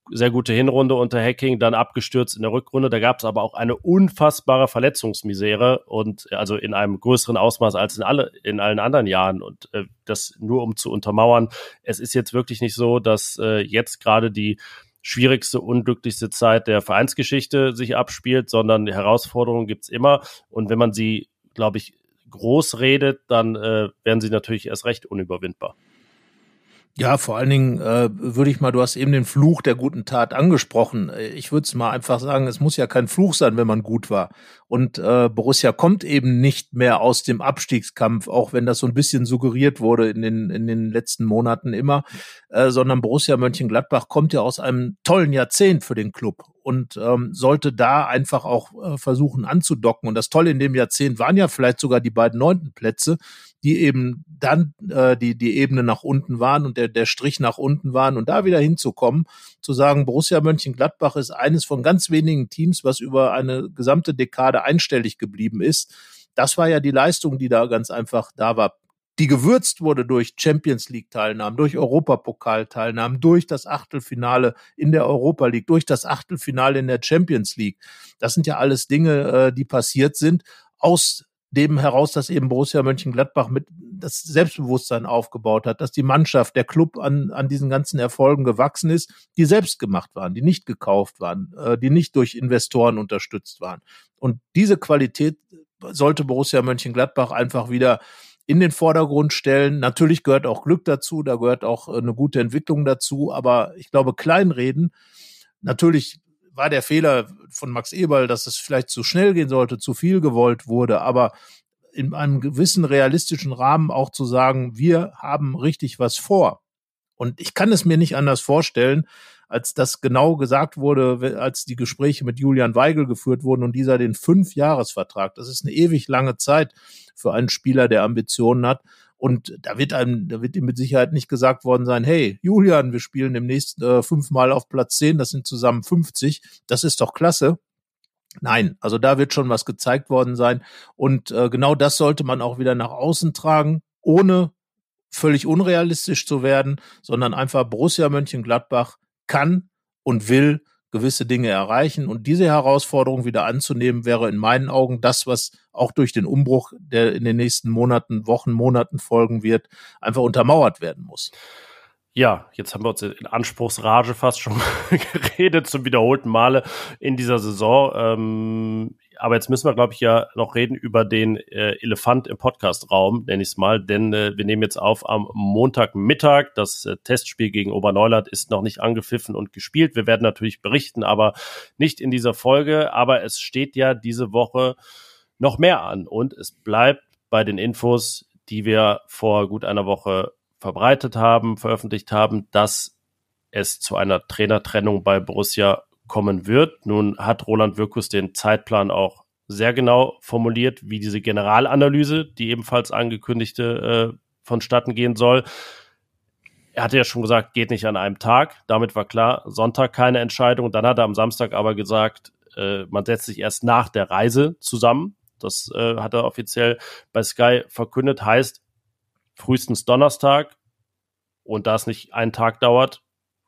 sehr gute Hinrunde unter Hecking, dann abgestürzt in der Rückrunde. Da gab es aber auch eine unfassbare Verletzungsmisere, und also in einem größeren Ausmaß als in, alle, in allen anderen Jahren. Und äh, das nur um zu untermauern, es ist jetzt wirklich nicht so, dass äh, jetzt gerade die schwierigste, unglücklichste Zeit der Vereinsgeschichte sich abspielt, sondern Herausforderungen gibt es immer. Und wenn man sie, glaube ich, groß redet, dann äh, werden sie natürlich erst recht unüberwindbar. Ja, vor allen Dingen äh, würde ich mal, du hast eben den Fluch der guten Tat angesprochen. Ich würde es mal einfach sagen, es muss ja kein Fluch sein, wenn man gut war. Und äh, Borussia kommt eben nicht mehr aus dem Abstiegskampf, auch wenn das so ein bisschen suggeriert wurde in den in den letzten Monaten immer, äh, sondern Borussia Mönchengladbach kommt ja aus einem tollen Jahrzehnt für den Club und ähm, sollte da einfach auch äh, versuchen anzudocken. Und das Tolle in dem Jahrzehnt waren ja vielleicht sogar die beiden neunten Plätze, die eben dann äh, die die Ebene nach unten waren und der der Strich nach unten waren, und da wieder hinzukommen, zu sagen, Borussia Mönchengladbach ist eines von ganz wenigen Teams, was über eine gesamte Dekade einstellig geblieben ist. Das war ja die Leistung, die da ganz einfach da war, die gewürzt wurde durch Champions League-Teilnahmen, durch Europapokalteilnahmen, durch das Achtelfinale in der Europa League, durch das Achtelfinale in der Champions League. Das sind ja alles Dinge, äh, die passiert sind, aus dem heraus, dass eben Borussia Mönchengladbach mit das Selbstbewusstsein aufgebaut hat, dass die Mannschaft, der Club an an diesen ganzen Erfolgen gewachsen ist, die selbst gemacht waren, die nicht gekauft waren, äh, die nicht durch Investoren unterstützt waren. Und diese Qualität sollte Borussia Mönchengladbach einfach wieder in den Vordergrund stellen. Natürlich gehört auch Glück dazu, da gehört auch eine gute Entwicklung dazu, aber ich glaube, kleinreden, natürlich war der Fehler von Max Eberl, dass es vielleicht zu schnell gehen sollte, zu viel gewollt wurde, aber in einem gewissen realistischen Rahmen auch zu sagen, wir haben richtig was vor. Und ich kann es mir nicht anders vorstellen, als das genau gesagt wurde, als die Gespräche mit Julian Weigel geführt wurden und dieser den Fünf-Jahres-Vertrag, das ist eine ewig lange Zeit für einen Spieler, der Ambitionen hat. Und da wird einem, da wird ihm mit Sicherheit nicht gesagt worden sein, hey, Julian, wir spielen demnächst äh, fünfmal auf Platz zehn, das sind zusammen fünfzig, das ist doch klasse. Nein, also da wird schon was gezeigt worden sein. Und äh, genau das sollte man auch wieder nach außen tragen, ohne völlig unrealistisch zu werden, sondern einfach Borussia Mönchengladbach kann und will gewisse Dinge erreichen. Und diese Herausforderung wieder anzunehmen, wäre in meinen Augen das, was auch durch den Umbruch, der in den nächsten Monaten, Wochen, Monaten folgen wird, einfach untermauert werden muss. Ja, jetzt haben wir uns in Anspruchsrage fast schon geredet, zum wiederholten Male in dieser Saison. Ähm, aber jetzt müssen wir, glaube ich, ja noch reden über den äh, Elefant im Podcast-Raum, nenne ich es mal. Denn äh, wir nehmen jetzt auf am Montagmittag. Das äh, Testspiel gegen Oberneuland ist noch nicht angepfiffen und gespielt. Wir werden natürlich berichten, aber nicht in dieser Folge. Aber es steht ja diese Woche noch mehr an. Und es bleibt bei den Infos, die wir vor gut einer Woche verbreitet haben, veröffentlicht haben, dass es zu einer Trainertrennung bei Borussia kommen wird. Nun hat Roland Wirkus den Zeitplan auch sehr genau formuliert, wie diese Generalanalyse, die ebenfalls angekündigte, äh, vonstatten gehen soll. Er hatte ja schon gesagt, geht nicht an einem Tag. Damit war klar, Sonntag keine Entscheidung. Dann hat er am Samstag aber gesagt, äh, man setzt sich erst nach der Reise zusammen. Das äh, hat er offiziell bei Sky verkündet. Heißt, frühestens Donnerstag, und da es nicht einen Tag dauert,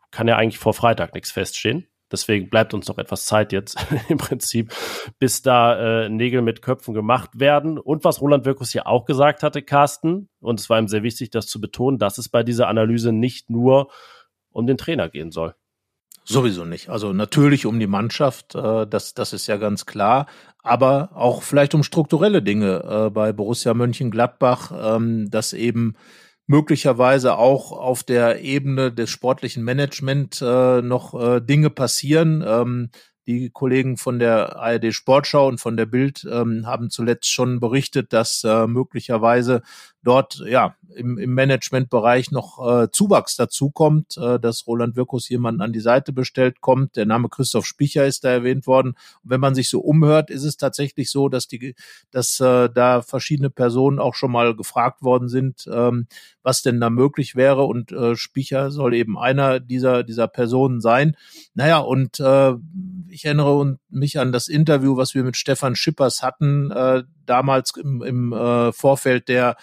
kann ja eigentlich vor Freitag nichts feststehen. Deswegen bleibt uns noch etwas Zeit jetzt im Prinzip, bis da äh, Nägel mit Köpfen gemacht werden. Und was Roland Wirkus ja auch gesagt hatte, Carsten, und es war ihm sehr wichtig, das zu betonen, dass es bei dieser Analyse nicht nur um den Trainer gehen soll. Sowieso nicht. Also natürlich um die Mannschaft, äh, das, das ist ja ganz klar, aber auch vielleicht um strukturelle Dinge äh, bei Borussia Mönchengladbach, ähm, dass eben möglicherweise auch auf der Ebene des sportlichen Management äh, noch äh, Dinge passieren. Ähm, Die Kollegen von der A R D Sportschau und von der Bild ähm, haben zuletzt schon berichtet, dass äh, möglicherweise dort ja im, im Managementbereich noch äh, Zuwachs dazukommt, äh, dass Roland Wirkus jemanden an die Seite bestellt kommt. Der Name Christoph Spicher ist da erwähnt worden. Und wenn man sich so umhört, ist es tatsächlich so, dass die, dass äh, da verschiedene Personen auch schon mal gefragt worden sind, ähm, was denn da möglich wäre. Und äh, Spicher soll eben einer dieser dieser Personen sein. Naja, und äh, ich erinnere mich an das Interview, was wir mit Stefan Schippers hatten, äh, damals im, im äh, Vorfeld der,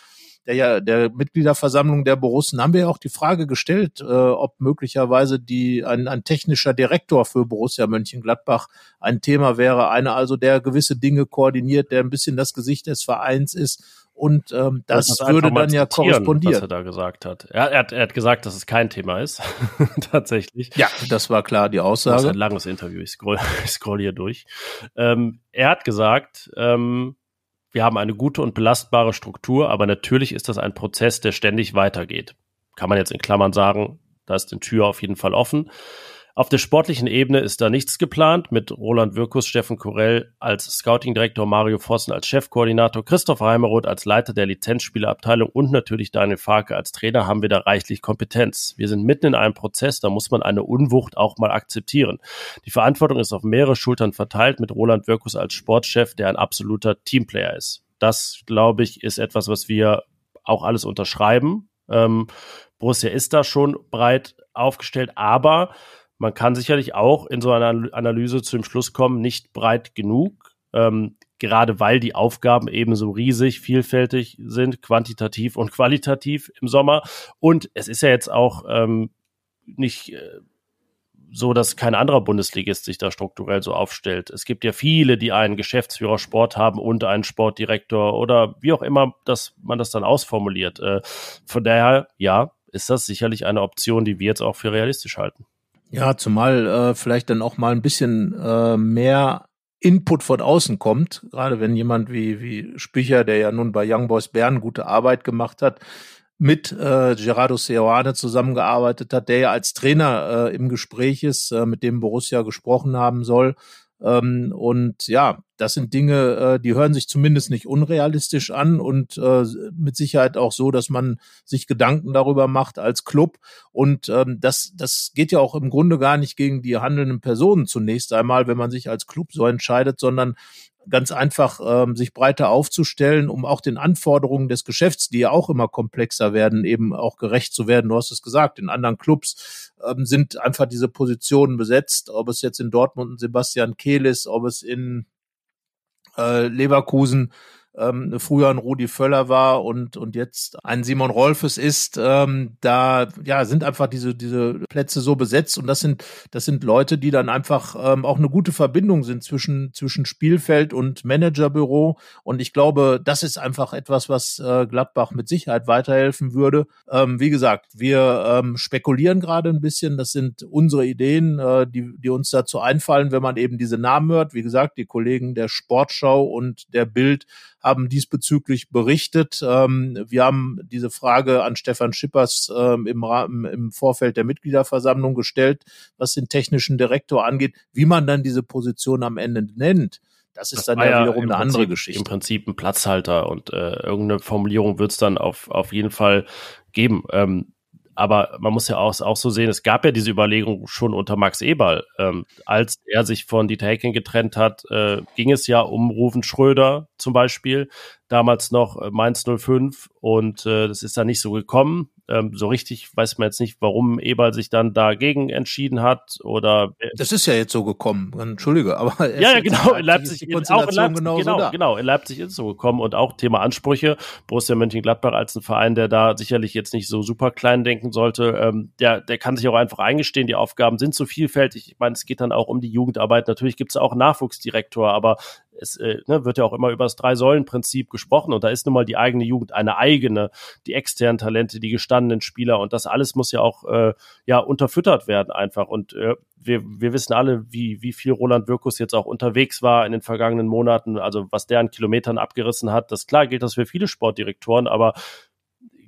der, der Mitgliederversammlung der Borussen, haben wir ja auch die Frage gestellt, äh, ob möglicherweise die, ein, ein technischer Direktor für Borussia Mönchengladbach ein Thema wäre. Einer also, der gewisse Dinge koordiniert, der ein bisschen das Gesicht des Vereins ist. Und ähm, das, das würde dann ja korrespondieren. Was er da gesagt hat. Er, er hat. Er hat gesagt, dass es kein Thema ist, tatsächlich. Ja, das war klar die Aussage. Das ist ein langes Interview, ich scroll, ich scroll hier durch. Ähm, er hat gesagt, ähm, wir haben eine gute und belastbare Struktur, aber natürlich ist das ein Prozess, der ständig weitergeht. Kann man jetzt in Klammern sagen, da ist die Tür auf jeden Fall offen. Auf der sportlichen Ebene ist da nichts geplant, mit Roland Wirkus, Steffen Kurell als Scouting-Direktor, Mario Vossen als Chefkoordinator, Christoph Heimeroth als Leiter der Lizenzspielerabteilung und natürlich Daniel Farke als Trainer haben wir da reichlich Kompetenz. Wir sind mitten in einem Prozess, da muss man eine Unwucht auch mal akzeptieren. Die Verantwortung ist auf mehrere Schultern verteilt, mit Roland Wirkus als Sportchef, der ein absoluter Teamplayer ist. Das, glaube ich, ist etwas, was wir auch alles unterschreiben. Ähm, Borussia ist da schon breit aufgestellt, aber man kann sicherlich auch in so einer Analyse zu dem Schluss kommen, nicht breit genug, ähm, gerade weil die Aufgaben eben so riesig, vielfältig sind, quantitativ und qualitativ im Sommer. Und es ist ja jetzt auch ähm, nicht äh, so, dass kein anderer Bundesligist sich da strukturell so aufstellt. Es gibt ja viele, die einen Geschäftsführer Sport haben und einen Sportdirektor oder wie auch immer, dass man das dann ausformuliert. Äh, von daher, ja, ist das sicherlich eine Option, die wir jetzt auch für realistisch halten. Ja, zumal äh, vielleicht dann auch mal ein bisschen äh, mehr Input von außen kommt, gerade wenn jemand wie wie Spicher, der ja nun bei Young Boys Bern gute Arbeit gemacht hat, mit äh, Gerardo Seoane zusammengearbeitet hat, der ja als Trainer äh, im Gespräch ist, äh, mit dem Borussia gesprochen haben soll. Ähm, und ja, das sind Dinge, äh, die hören sich zumindest nicht unrealistisch an und äh, mit Sicherheit auch so, dass man sich Gedanken darüber macht als Club. Und ähm, das das geht ja auch im Grunde gar nicht gegen die handelnden Personen zunächst einmal, wenn man sich als Club so entscheidet, sondern ganz einfach ähm, sich breiter aufzustellen, um auch den Anforderungen des Geschäfts, die ja auch immer komplexer werden, eben auch gerecht zu werden. Du hast es gesagt, in anderen Clubs ähm, sind einfach diese Positionen besetzt, ob es jetzt in Dortmund ein Sebastian Kehl ist, ob es in äh, Leverkusen ähm, früher ein Rudi Völler war und und jetzt ein Simon Rolfes ist, ähm, da ja sind einfach diese diese Plätze so besetzt und das sind das sind Leute, die dann einfach ähm, auch eine gute Verbindung sind zwischen zwischen Spielfeld und Managerbüro und ich glaube, das ist einfach etwas, was äh, Gladbach mit Sicherheit weiterhelfen würde. Ähm, wie gesagt, wir ähm, spekulieren gerade ein bisschen, das sind unsere Ideen, äh, die die uns dazu einfallen, wenn man eben diese Namen hört. Wie gesagt, die Kollegen der Sportschau und der Bild haben diesbezüglich berichtet. Wir haben diese Frage an Stefan Schippers im Vorfeld der Mitgliederversammlung gestellt, was den technischen Direktor angeht, wie man dann diese Position am Ende nennt. Das ist das dann ja wiederum eine Prinzip, andere Geschichte. Im Prinzip ein Platzhalter und äh, irgendeine Formulierung wird es dann auf, auf jeden Fall geben. Ähm, aber man muss ja auch, auch so sehen, es gab ja diese Überlegung schon unter Max Eberl. Ähm, als er sich von Dieter Hecking getrennt hat, äh, ging es ja um Ruven Schröder zum Beispiel, damals noch äh, Mainz null fünf und äh, das ist dann nicht so gekommen. Ähm, so richtig weiß man jetzt nicht, warum Eberl sich dann dagegen entschieden hat oder... Äh, das ist ja jetzt so gekommen, entschuldige, aber... Ja, ja, genau, in Leipzig, in, auch in Leipzig, genau, genau, so genau, in Leipzig ist es so gekommen und auch Thema Ansprüche, Borussia Mönchengladbach als ein Verein, der da sicherlich jetzt nicht so super klein denken sollte, ähm, der, der kann sich auch einfach eingestehen, die Aufgaben sind so vielfältig, ich meine, es geht dann auch um die Jugendarbeit, natürlich gibt es auch Nachwuchsdirektor, aber es äh, ne, wird ja auch immer über das Drei-Säulen-Prinzip gesprochen und da ist nun mal die eigene Jugend eine eigene, die externen Talente, die gestandenen Spieler und das alles muss ja auch äh, ja unterfüttert werden einfach und äh, wir, wir wissen alle, wie, wie viel Roland Wirkus jetzt auch unterwegs war in den vergangenen Monaten, also was der an Kilometern abgerissen hat, das klar gilt das für viele Sportdirektoren, aber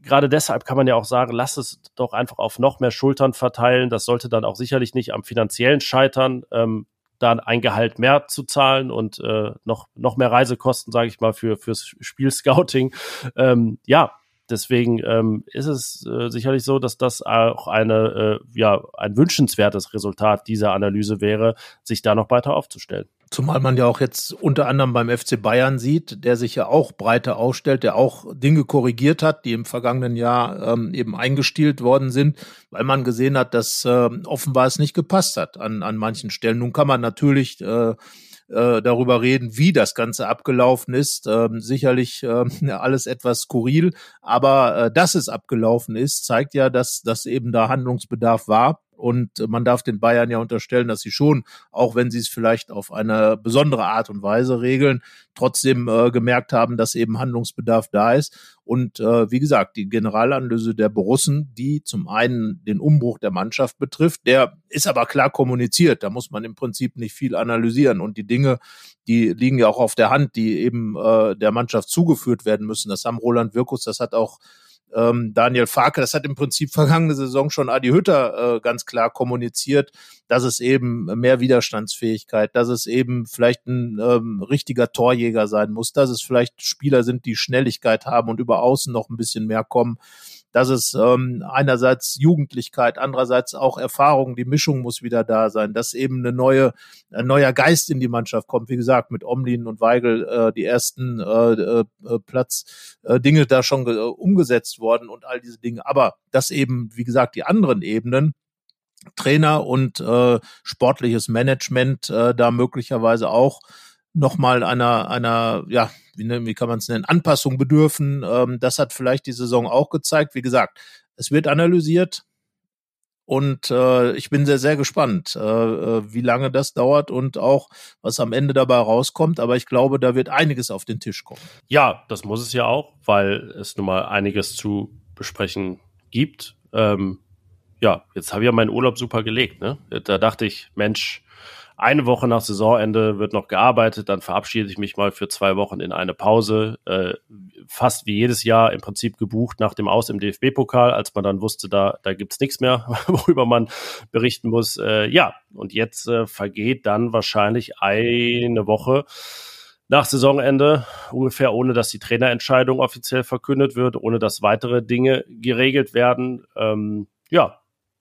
gerade deshalb kann man ja auch sagen, lass es doch einfach auf noch mehr Schultern verteilen, das sollte dann auch sicherlich nicht am finanziellen scheitern, ähm, da ein Gehalt mehr zu zahlen und äh, noch noch mehr Reisekosten, sage ich mal, für fürs Spielscouting. Ähm, ja, deswegen ähm, ist es äh, sicherlich so, dass das auch eine äh, ja ein wünschenswertes Resultat dieser Analyse wäre, sich da noch weiter aufzustellen. Zumal man ja auch jetzt unter anderem beim F C Bayern sieht, der sich ja auch breiter aufstellt, der auch Dinge korrigiert hat, die im vergangenen Jahr ähm, eben eingestielt worden sind, weil man gesehen hat, dass äh, offenbar es nicht gepasst hat an, an manchen Stellen. Nun kann man natürlich äh, äh, darüber reden, wie das Ganze abgelaufen ist. Ähm, sicherlich äh, alles etwas skurril, aber äh, dass es abgelaufen ist, zeigt ja, dass, dass eben da Handlungsbedarf war. Und man darf den Bayern ja unterstellen, dass sie schon, auch wenn sie es vielleicht auf eine besondere Art und Weise regeln, trotzdem äh, gemerkt haben, dass eben Handlungsbedarf da ist. Und äh, wie gesagt, die Generalanalyse der Borussen, die zum einen den Umbruch der Mannschaft betrifft, der ist aber klar kommuniziert. Da muss man im Prinzip nicht viel analysieren. Und die Dinge, die liegen ja auch auf der Hand, die eben äh, der Mannschaft zugeführt werden müssen. Das haben Roland Wirkus, das hat auch Daniel Farke, das hat im Prinzip vergangene Saison schon Adi Hütter äh, ganz klar kommuniziert, dass es eben mehr Widerstandsfähigkeit, dass es eben vielleicht ein ähm, richtiger Torjäger sein muss, dass es vielleicht Spieler sind, die Schnelligkeit haben und über außen noch ein bisschen mehr kommen, dass es ähm, einerseits Jugendlichkeit, andererseits auch Erfahrung, die Mischung muss wieder da sein, dass eben eine neue, ein neuer Geist in die Mannschaft kommt, wie gesagt, mit Omlin und Weigel äh, die ersten äh, äh, Platz äh, Dinge da schon ge- umgesetzt worden und all diese Dinge, aber dass eben, wie gesagt, die anderen Ebenen, Trainer und äh, sportliches Management äh, da möglicherweise auch nochmal einer, einer, ja, wie, wie kann man es nennen, Anpassung bedürfen. Ähm, das hat vielleicht die Saison auch gezeigt. Wie gesagt, es wird analysiert und äh, ich bin sehr, sehr gespannt, äh, wie lange das dauert und auch, was am Ende dabei rauskommt. Aber ich glaube, da wird einiges auf den Tisch kommen. Ja, das muss es ja auch, weil es nun mal einiges zu besprechen gibt. Ähm, ja, jetzt habe ich ja meinen Urlaub super gelegt, ne? Da dachte ich, Mensch, eine Woche nach Saisonende wird noch gearbeitet, dann verabschiede ich mich mal für zwei Wochen in eine Pause. Äh, fast wie jedes Jahr im Prinzip gebucht nach dem Aus im D F B-Pokal, als man dann wusste, da, da gibt's nichts mehr, worüber man berichten muss. Äh, ja, und jetzt äh, vergeht dann wahrscheinlich eine Woche nach Saisonende, ungefähr ohne, dass die Trainerentscheidung offiziell verkündet wird, ohne dass weitere Dinge geregelt werden. Ähm, ja,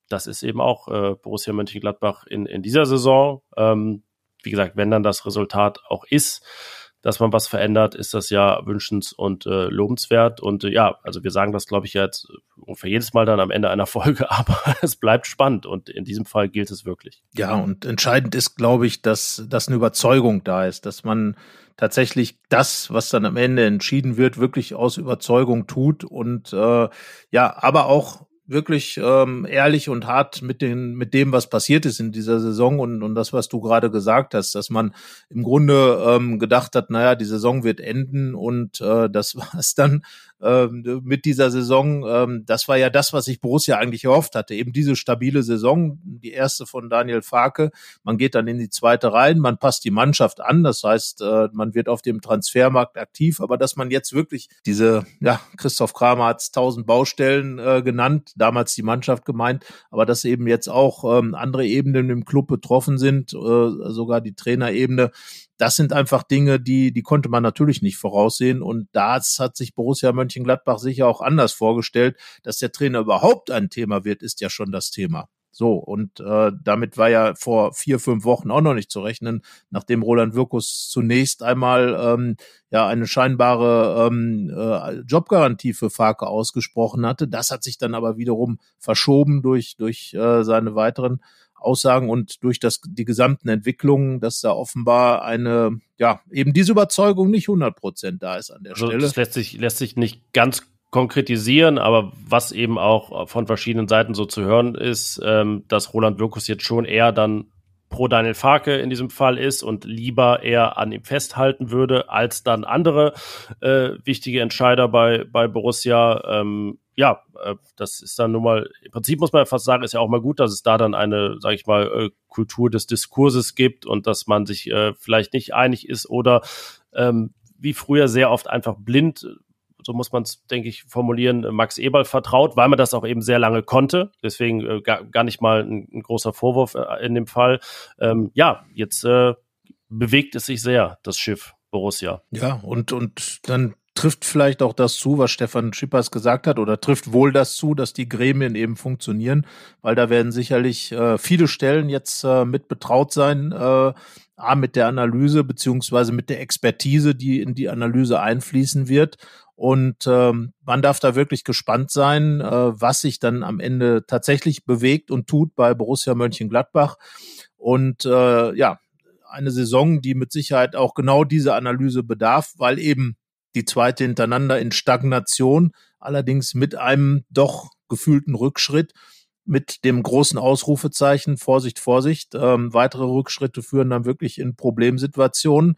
das ist eben auch äh, Borussia Mönchengladbach in, in dieser Saison. Ähm, wie gesagt, wenn dann das Resultat auch ist, dass man was verändert, ist das ja wünschens- und äh, lobenswert. Und äh, ja, also wir sagen das, glaube ich, jetzt ungefähr jedes Mal dann am Ende einer Folge, aber es bleibt spannend und in diesem Fall gilt es wirklich. Ja, und entscheidend ist, glaube ich, dass, dass eine Überzeugung da ist, dass man tatsächlich das, was dann am Ende entschieden wird, wirklich aus Überzeugung tut und äh, ja, aber auch wirklich ähm, ehrlich und hart mit den mit dem, was passiert ist in dieser Saison und und das, was du gerade gesagt hast, dass man im Grunde ähm, gedacht hat, naja, die Saison wird enden und äh, das war's dann ähm, mit dieser Saison. Ähm, das war ja das, was sich Borussia eigentlich erhofft hatte, eben diese stabile Saison, die erste von Daniel Farke. Man geht dann in die zweite rein, man passt die Mannschaft an, das heißt, äh, man wird auf dem Transfermarkt aktiv, aber dass man jetzt wirklich diese, ja, Christoph Kramer hat es tausend Baustellen äh, genannt, damals die Mannschaft gemeint, aber dass eben jetzt auch ähm, andere Ebenen im Club betroffen sind, äh, sogar die Trainerebene. Das sind einfach Dinge, die die konnte man natürlich nicht voraussehen und das hat sich Borussia Mönchengladbach sicher auch anders vorgestellt. Dass der Trainer überhaupt ein Thema wird, ist ja schon das Thema. So, und äh, damit war ja vor vier, fünf Wochen auch noch nicht zu rechnen, nachdem Roland Wirkus zunächst einmal ähm, ja eine scheinbare ähm, äh, Jobgarantie für Farke ausgesprochen hatte. Das hat sich dann aber wiederum verschoben durch durch äh, seine weiteren Aussagen und durch das die gesamten Entwicklungen, dass da offenbar eine, ja, eben diese Überzeugung nicht hundert Prozent da ist an der also Stelle. Das lässt sich, lässt sich nicht ganz konkretisieren, aber was eben auch von verschiedenen Seiten so zu hören ist, ähm, dass Roland Wirkus jetzt schon eher dann pro Daniel Farke in diesem Fall ist und lieber eher an ihm festhalten würde, als dann andere äh, wichtige Entscheider bei, bei Borussia. Ähm, ja, äh, das ist dann nun mal, im Prinzip muss man ja fast sagen, ist ja auch mal gut, dass es da dann eine, sag ich mal, äh, Kultur des Diskurses gibt und dass man sich äh, vielleicht nicht einig ist oder ähm, wie früher sehr oft einfach blind so muss man es, denke ich, formulieren, Max Eberl vertraut, weil man das auch eben sehr lange konnte. Deswegen äh, gar, gar nicht mal ein, ein großer Vorwurf in dem Fall. Ähm, ja, jetzt äh, bewegt es sich sehr, das Schiff Borussia. Ja, und, und dann trifft vielleicht auch das zu, was Stefan Schippers gesagt hat, oder trifft wohl das zu, dass die Gremien eben funktionieren, weil da werden sicherlich äh, viele Stellen jetzt äh, mit betraut sein, äh, A, mit der Analyse beziehungsweise mit der Expertise, die in die Analyse einfließen wird. Und ähm, man darf da wirklich gespannt sein, äh, was sich dann am Ende tatsächlich bewegt und tut bei Borussia Mönchengladbach. Und äh, ja, eine Saison, die mit Sicherheit auch genau diese Analyse bedarf, weil eben die zweite hintereinander in Stagnation, allerdings mit einem doch gefühlten Rückschritt, mit dem großen Ausrufezeichen, Vorsicht, Vorsicht, ähm, weitere Rückschritte führen dann wirklich in Problemsituationen.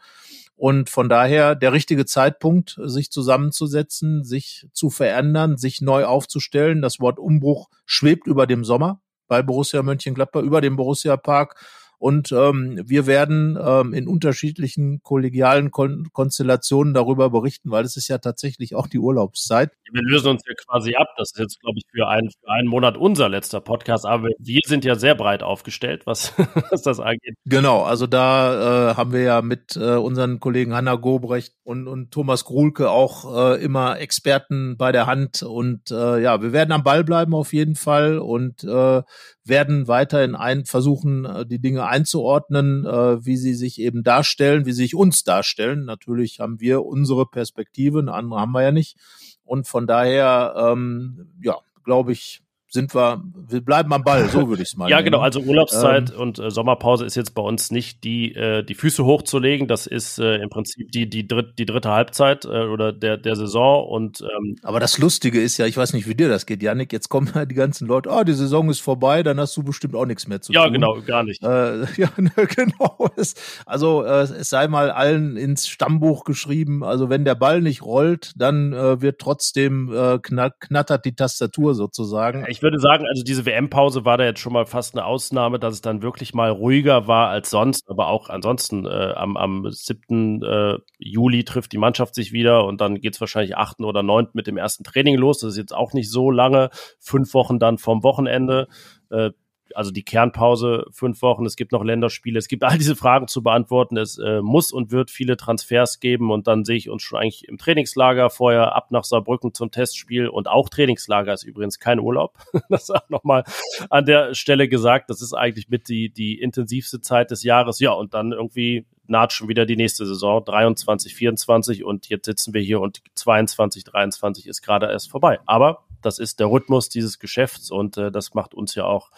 Und von daher der richtige Zeitpunkt, sich zusammenzusetzen, sich zu verändern, sich neu aufzustellen. Das Wort Umbruch schwebt über dem Sommer bei Borussia Mönchengladbach, über dem Borussia-Park. Und ähm, wir werden ähm, in unterschiedlichen kollegialen Kon- Konstellationen darüber berichten, weil es ist ja tatsächlich auch die Urlaubszeit. Wir lösen uns ja quasi ab. Das ist jetzt, glaube ich, für einen, für einen Monat unser letzter Podcast. Aber wir sind ja sehr breit aufgestellt, was, was das angeht. Genau, also da äh, haben wir ja mit äh, unseren Kollegen Hanna Gobrecht und, und Thomas Gruhlke auch äh, immer Experten bei der Hand. Und äh, ja, wir werden am Ball bleiben auf jeden Fall und äh, werden weiterhin ein, versuchen, die Dinge einzuordnen, äh, wie sie sich eben darstellen, wie sie sich uns darstellen. Natürlich haben wir unsere Perspektive, eine andere haben wir ja nicht. Und von daher, ähm, ja, glaube ich, sind wir, wir bleiben am Ball, so würde ich es mal ja, nehmen. Genau, also Urlaubszeit ähm, und äh, Sommerpause ist jetzt bei uns nicht die, äh, die Füße hochzulegen, das ist äh, im Prinzip die, die, dritt, die dritte Halbzeit äh, oder der, der Saison. Und ähm, aber das Lustige ist ja, ich weiß nicht, wie dir das geht, Jannik, jetzt kommen ja die ganzen Leute, ah, oh, die Saison ist vorbei, dann hast du bestimmt auch nichts mehr zu ja, tun. Ja, genau, gar nicht. Äh, ja, ne, genau. Es, also äh, es sei mal allen ins Stammbuch geschrieben, also wenn der Ball nicht rollt, dann äh, wird trotzdem äh, knack, knattert die Tastatur sozusagen. Ich Ich würde sagen, also diese W M-Pause war da jetzt schon mal fast eine Ausnahme, dass es dann wirklich mal ruhiger war als sonst. Aber auch ansonsten, äh, am, am siebten Äh, Juli trifft die Mannschaft sich wieder und dann geht es wahrscheinlich achten oder neunten mit dem ersten Training los. Das ist jetzt auch nicht so lange. Fünf Wochen dann vom Wochenende. Äh, also die Kernpause, fünf Wochen. Es gibt noch Länderspiele. Es gibt all diese Fragen zu beantworten. Es äh, muss und wird viele Transfers geben. Und dann sehe ich uns schon eigentlich im Trainingslager vorher ab nach Saarbrücken zum Testspiel. Und auch Trainingslager ist übrigens kein Urlaub. Das auch nochmal an der Stelle gesagt. Das ist eigentlich mit die, die intensivste Zeit des Jahres. Ja, und dann irgendwie naht schon wieder die nächste Saison, dreiundzwanzig, vierundzwanzig. Und jetzt sitzen wir hier und zweiundzwanzig, dreiundzwanzig ist gerade erst vorbei. Aber das ist der Rhythmus dieses Geschäfts und äh, das macht uns ja auch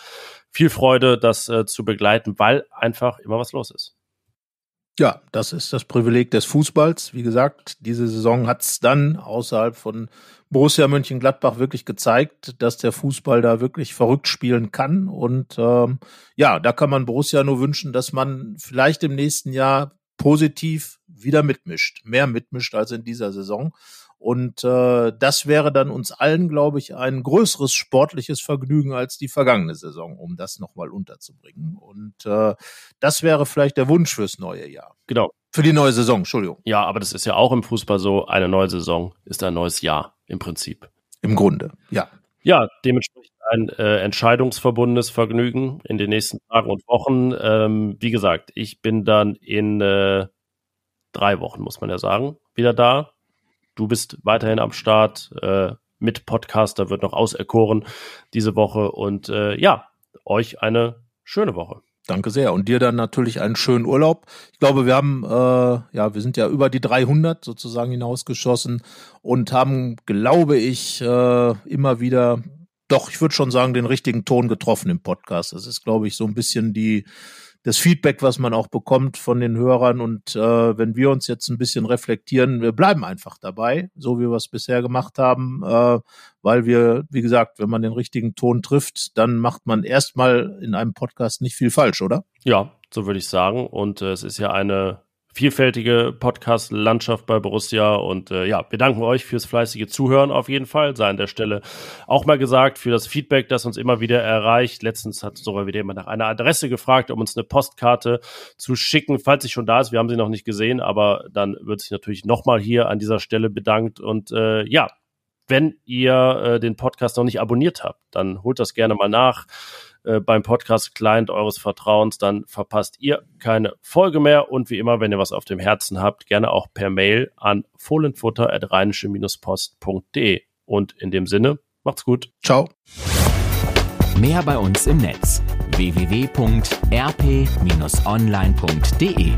viel Freude, das äh, zu begleiten, weil einfach immer was los ist. Ja, das ist das Privileg des Fußballs. Wie gesagt, diese Saison hat es dann außerhalb von Borussia Mönchengladbach wirklich gezeigt, dass der Fußball da wirklich verrückt spielen kann. Und ähm, ja, da kann man Borussia nur wünschen, dass man vielleicht im nächsten Jahr positiv wieder mitmischt. Mehr mitmischt als in dieser Saison. Und äh, das wäre dann uns allen, glaube ich, ein größeres sportliches Vergnügen als die vergangene Saison, um das nochmal unterzubringen. Und äh, das wäre vielleicht der Wunsch fürs neue Jahr. Genau. Für die neue Saison, Entschuldigung. Ja, aber das ist ja auch im Fußball so, eine neue Saison ist ein neues Jahr im Prinzip. Im Grunde, ja. Ja, dementsprechend ein äh, entscheidungsverbundenes Vergnügen in den nächsten Tagen und Wochen. Ähm, wie gesagt, ich bin dann in äh, drei Wochen, muss man ja sagen, wieder da. Du bist weiterhin am Start, äh, mit Podcaster wird noch auserkoren diese Woche und äh, ja, euch eine schöne Woche. Danke sehr und dir dann natürlich einen schönen Urlaub. Ich glaube, wir haben, äh, ja, wir sind ja über die dreihundert sozusagen hinausgeschossen und haben, glaube ich, äh, immer wieder, doch, ich würde schon sagen, den richtigen Ton getroffen im Podcast. Das ist, glaube ich, so ein bisschen die das Feedback, was man auch bekommt von den Hörern. Und äh, wenn wir uns jetzt ein bisschen reflektieren, wir bleiben einfach dabei, so wie wir es bisher gemacht haben, äh, weil wir, wie gesagt, wenn man den richtigen Ton trifft, dann macht man erstmal in einem Podcast nicht viel falsch, oder? Ja, so würde ich sagen. Und äh, es ist ja eine vielfältige Podcast-Landschaft bei Borussia. Und äh, ja, wir danken euch fürs fleißige Zuhören auf jeden Fall. Sei an der Stelle auch mal gesagt, für das Feedback, das uns immer wieder erreicht. Letztens hat sogar wieder jemand nach einer Adresse gefragt, um uns eine Postkarte zu schicken, falls sie schon da ist. Wir haben sie noch nicht gesehen, aber dann wird sich natürlich nochmal hier an dieser Stelle bedankt. Und äh, ja, wenn ihr äh, den Podcast noch nicht abonniert habt, dann holt das gerne mal nach. Beim Podcast-Client eures Vertrauens, dann verpasst ihr keine Folge mehr. Und wie immer, wenn ihr was auf dem Herzen habt, gerne auch per Mail an fohlenfutter at rheinische Bindestrich post Punkt de. Und in dem Sinne, macht's gut. Ciao. Mehr bei uns im Netz. w w w Punkt r p Bindestrich online Punkt de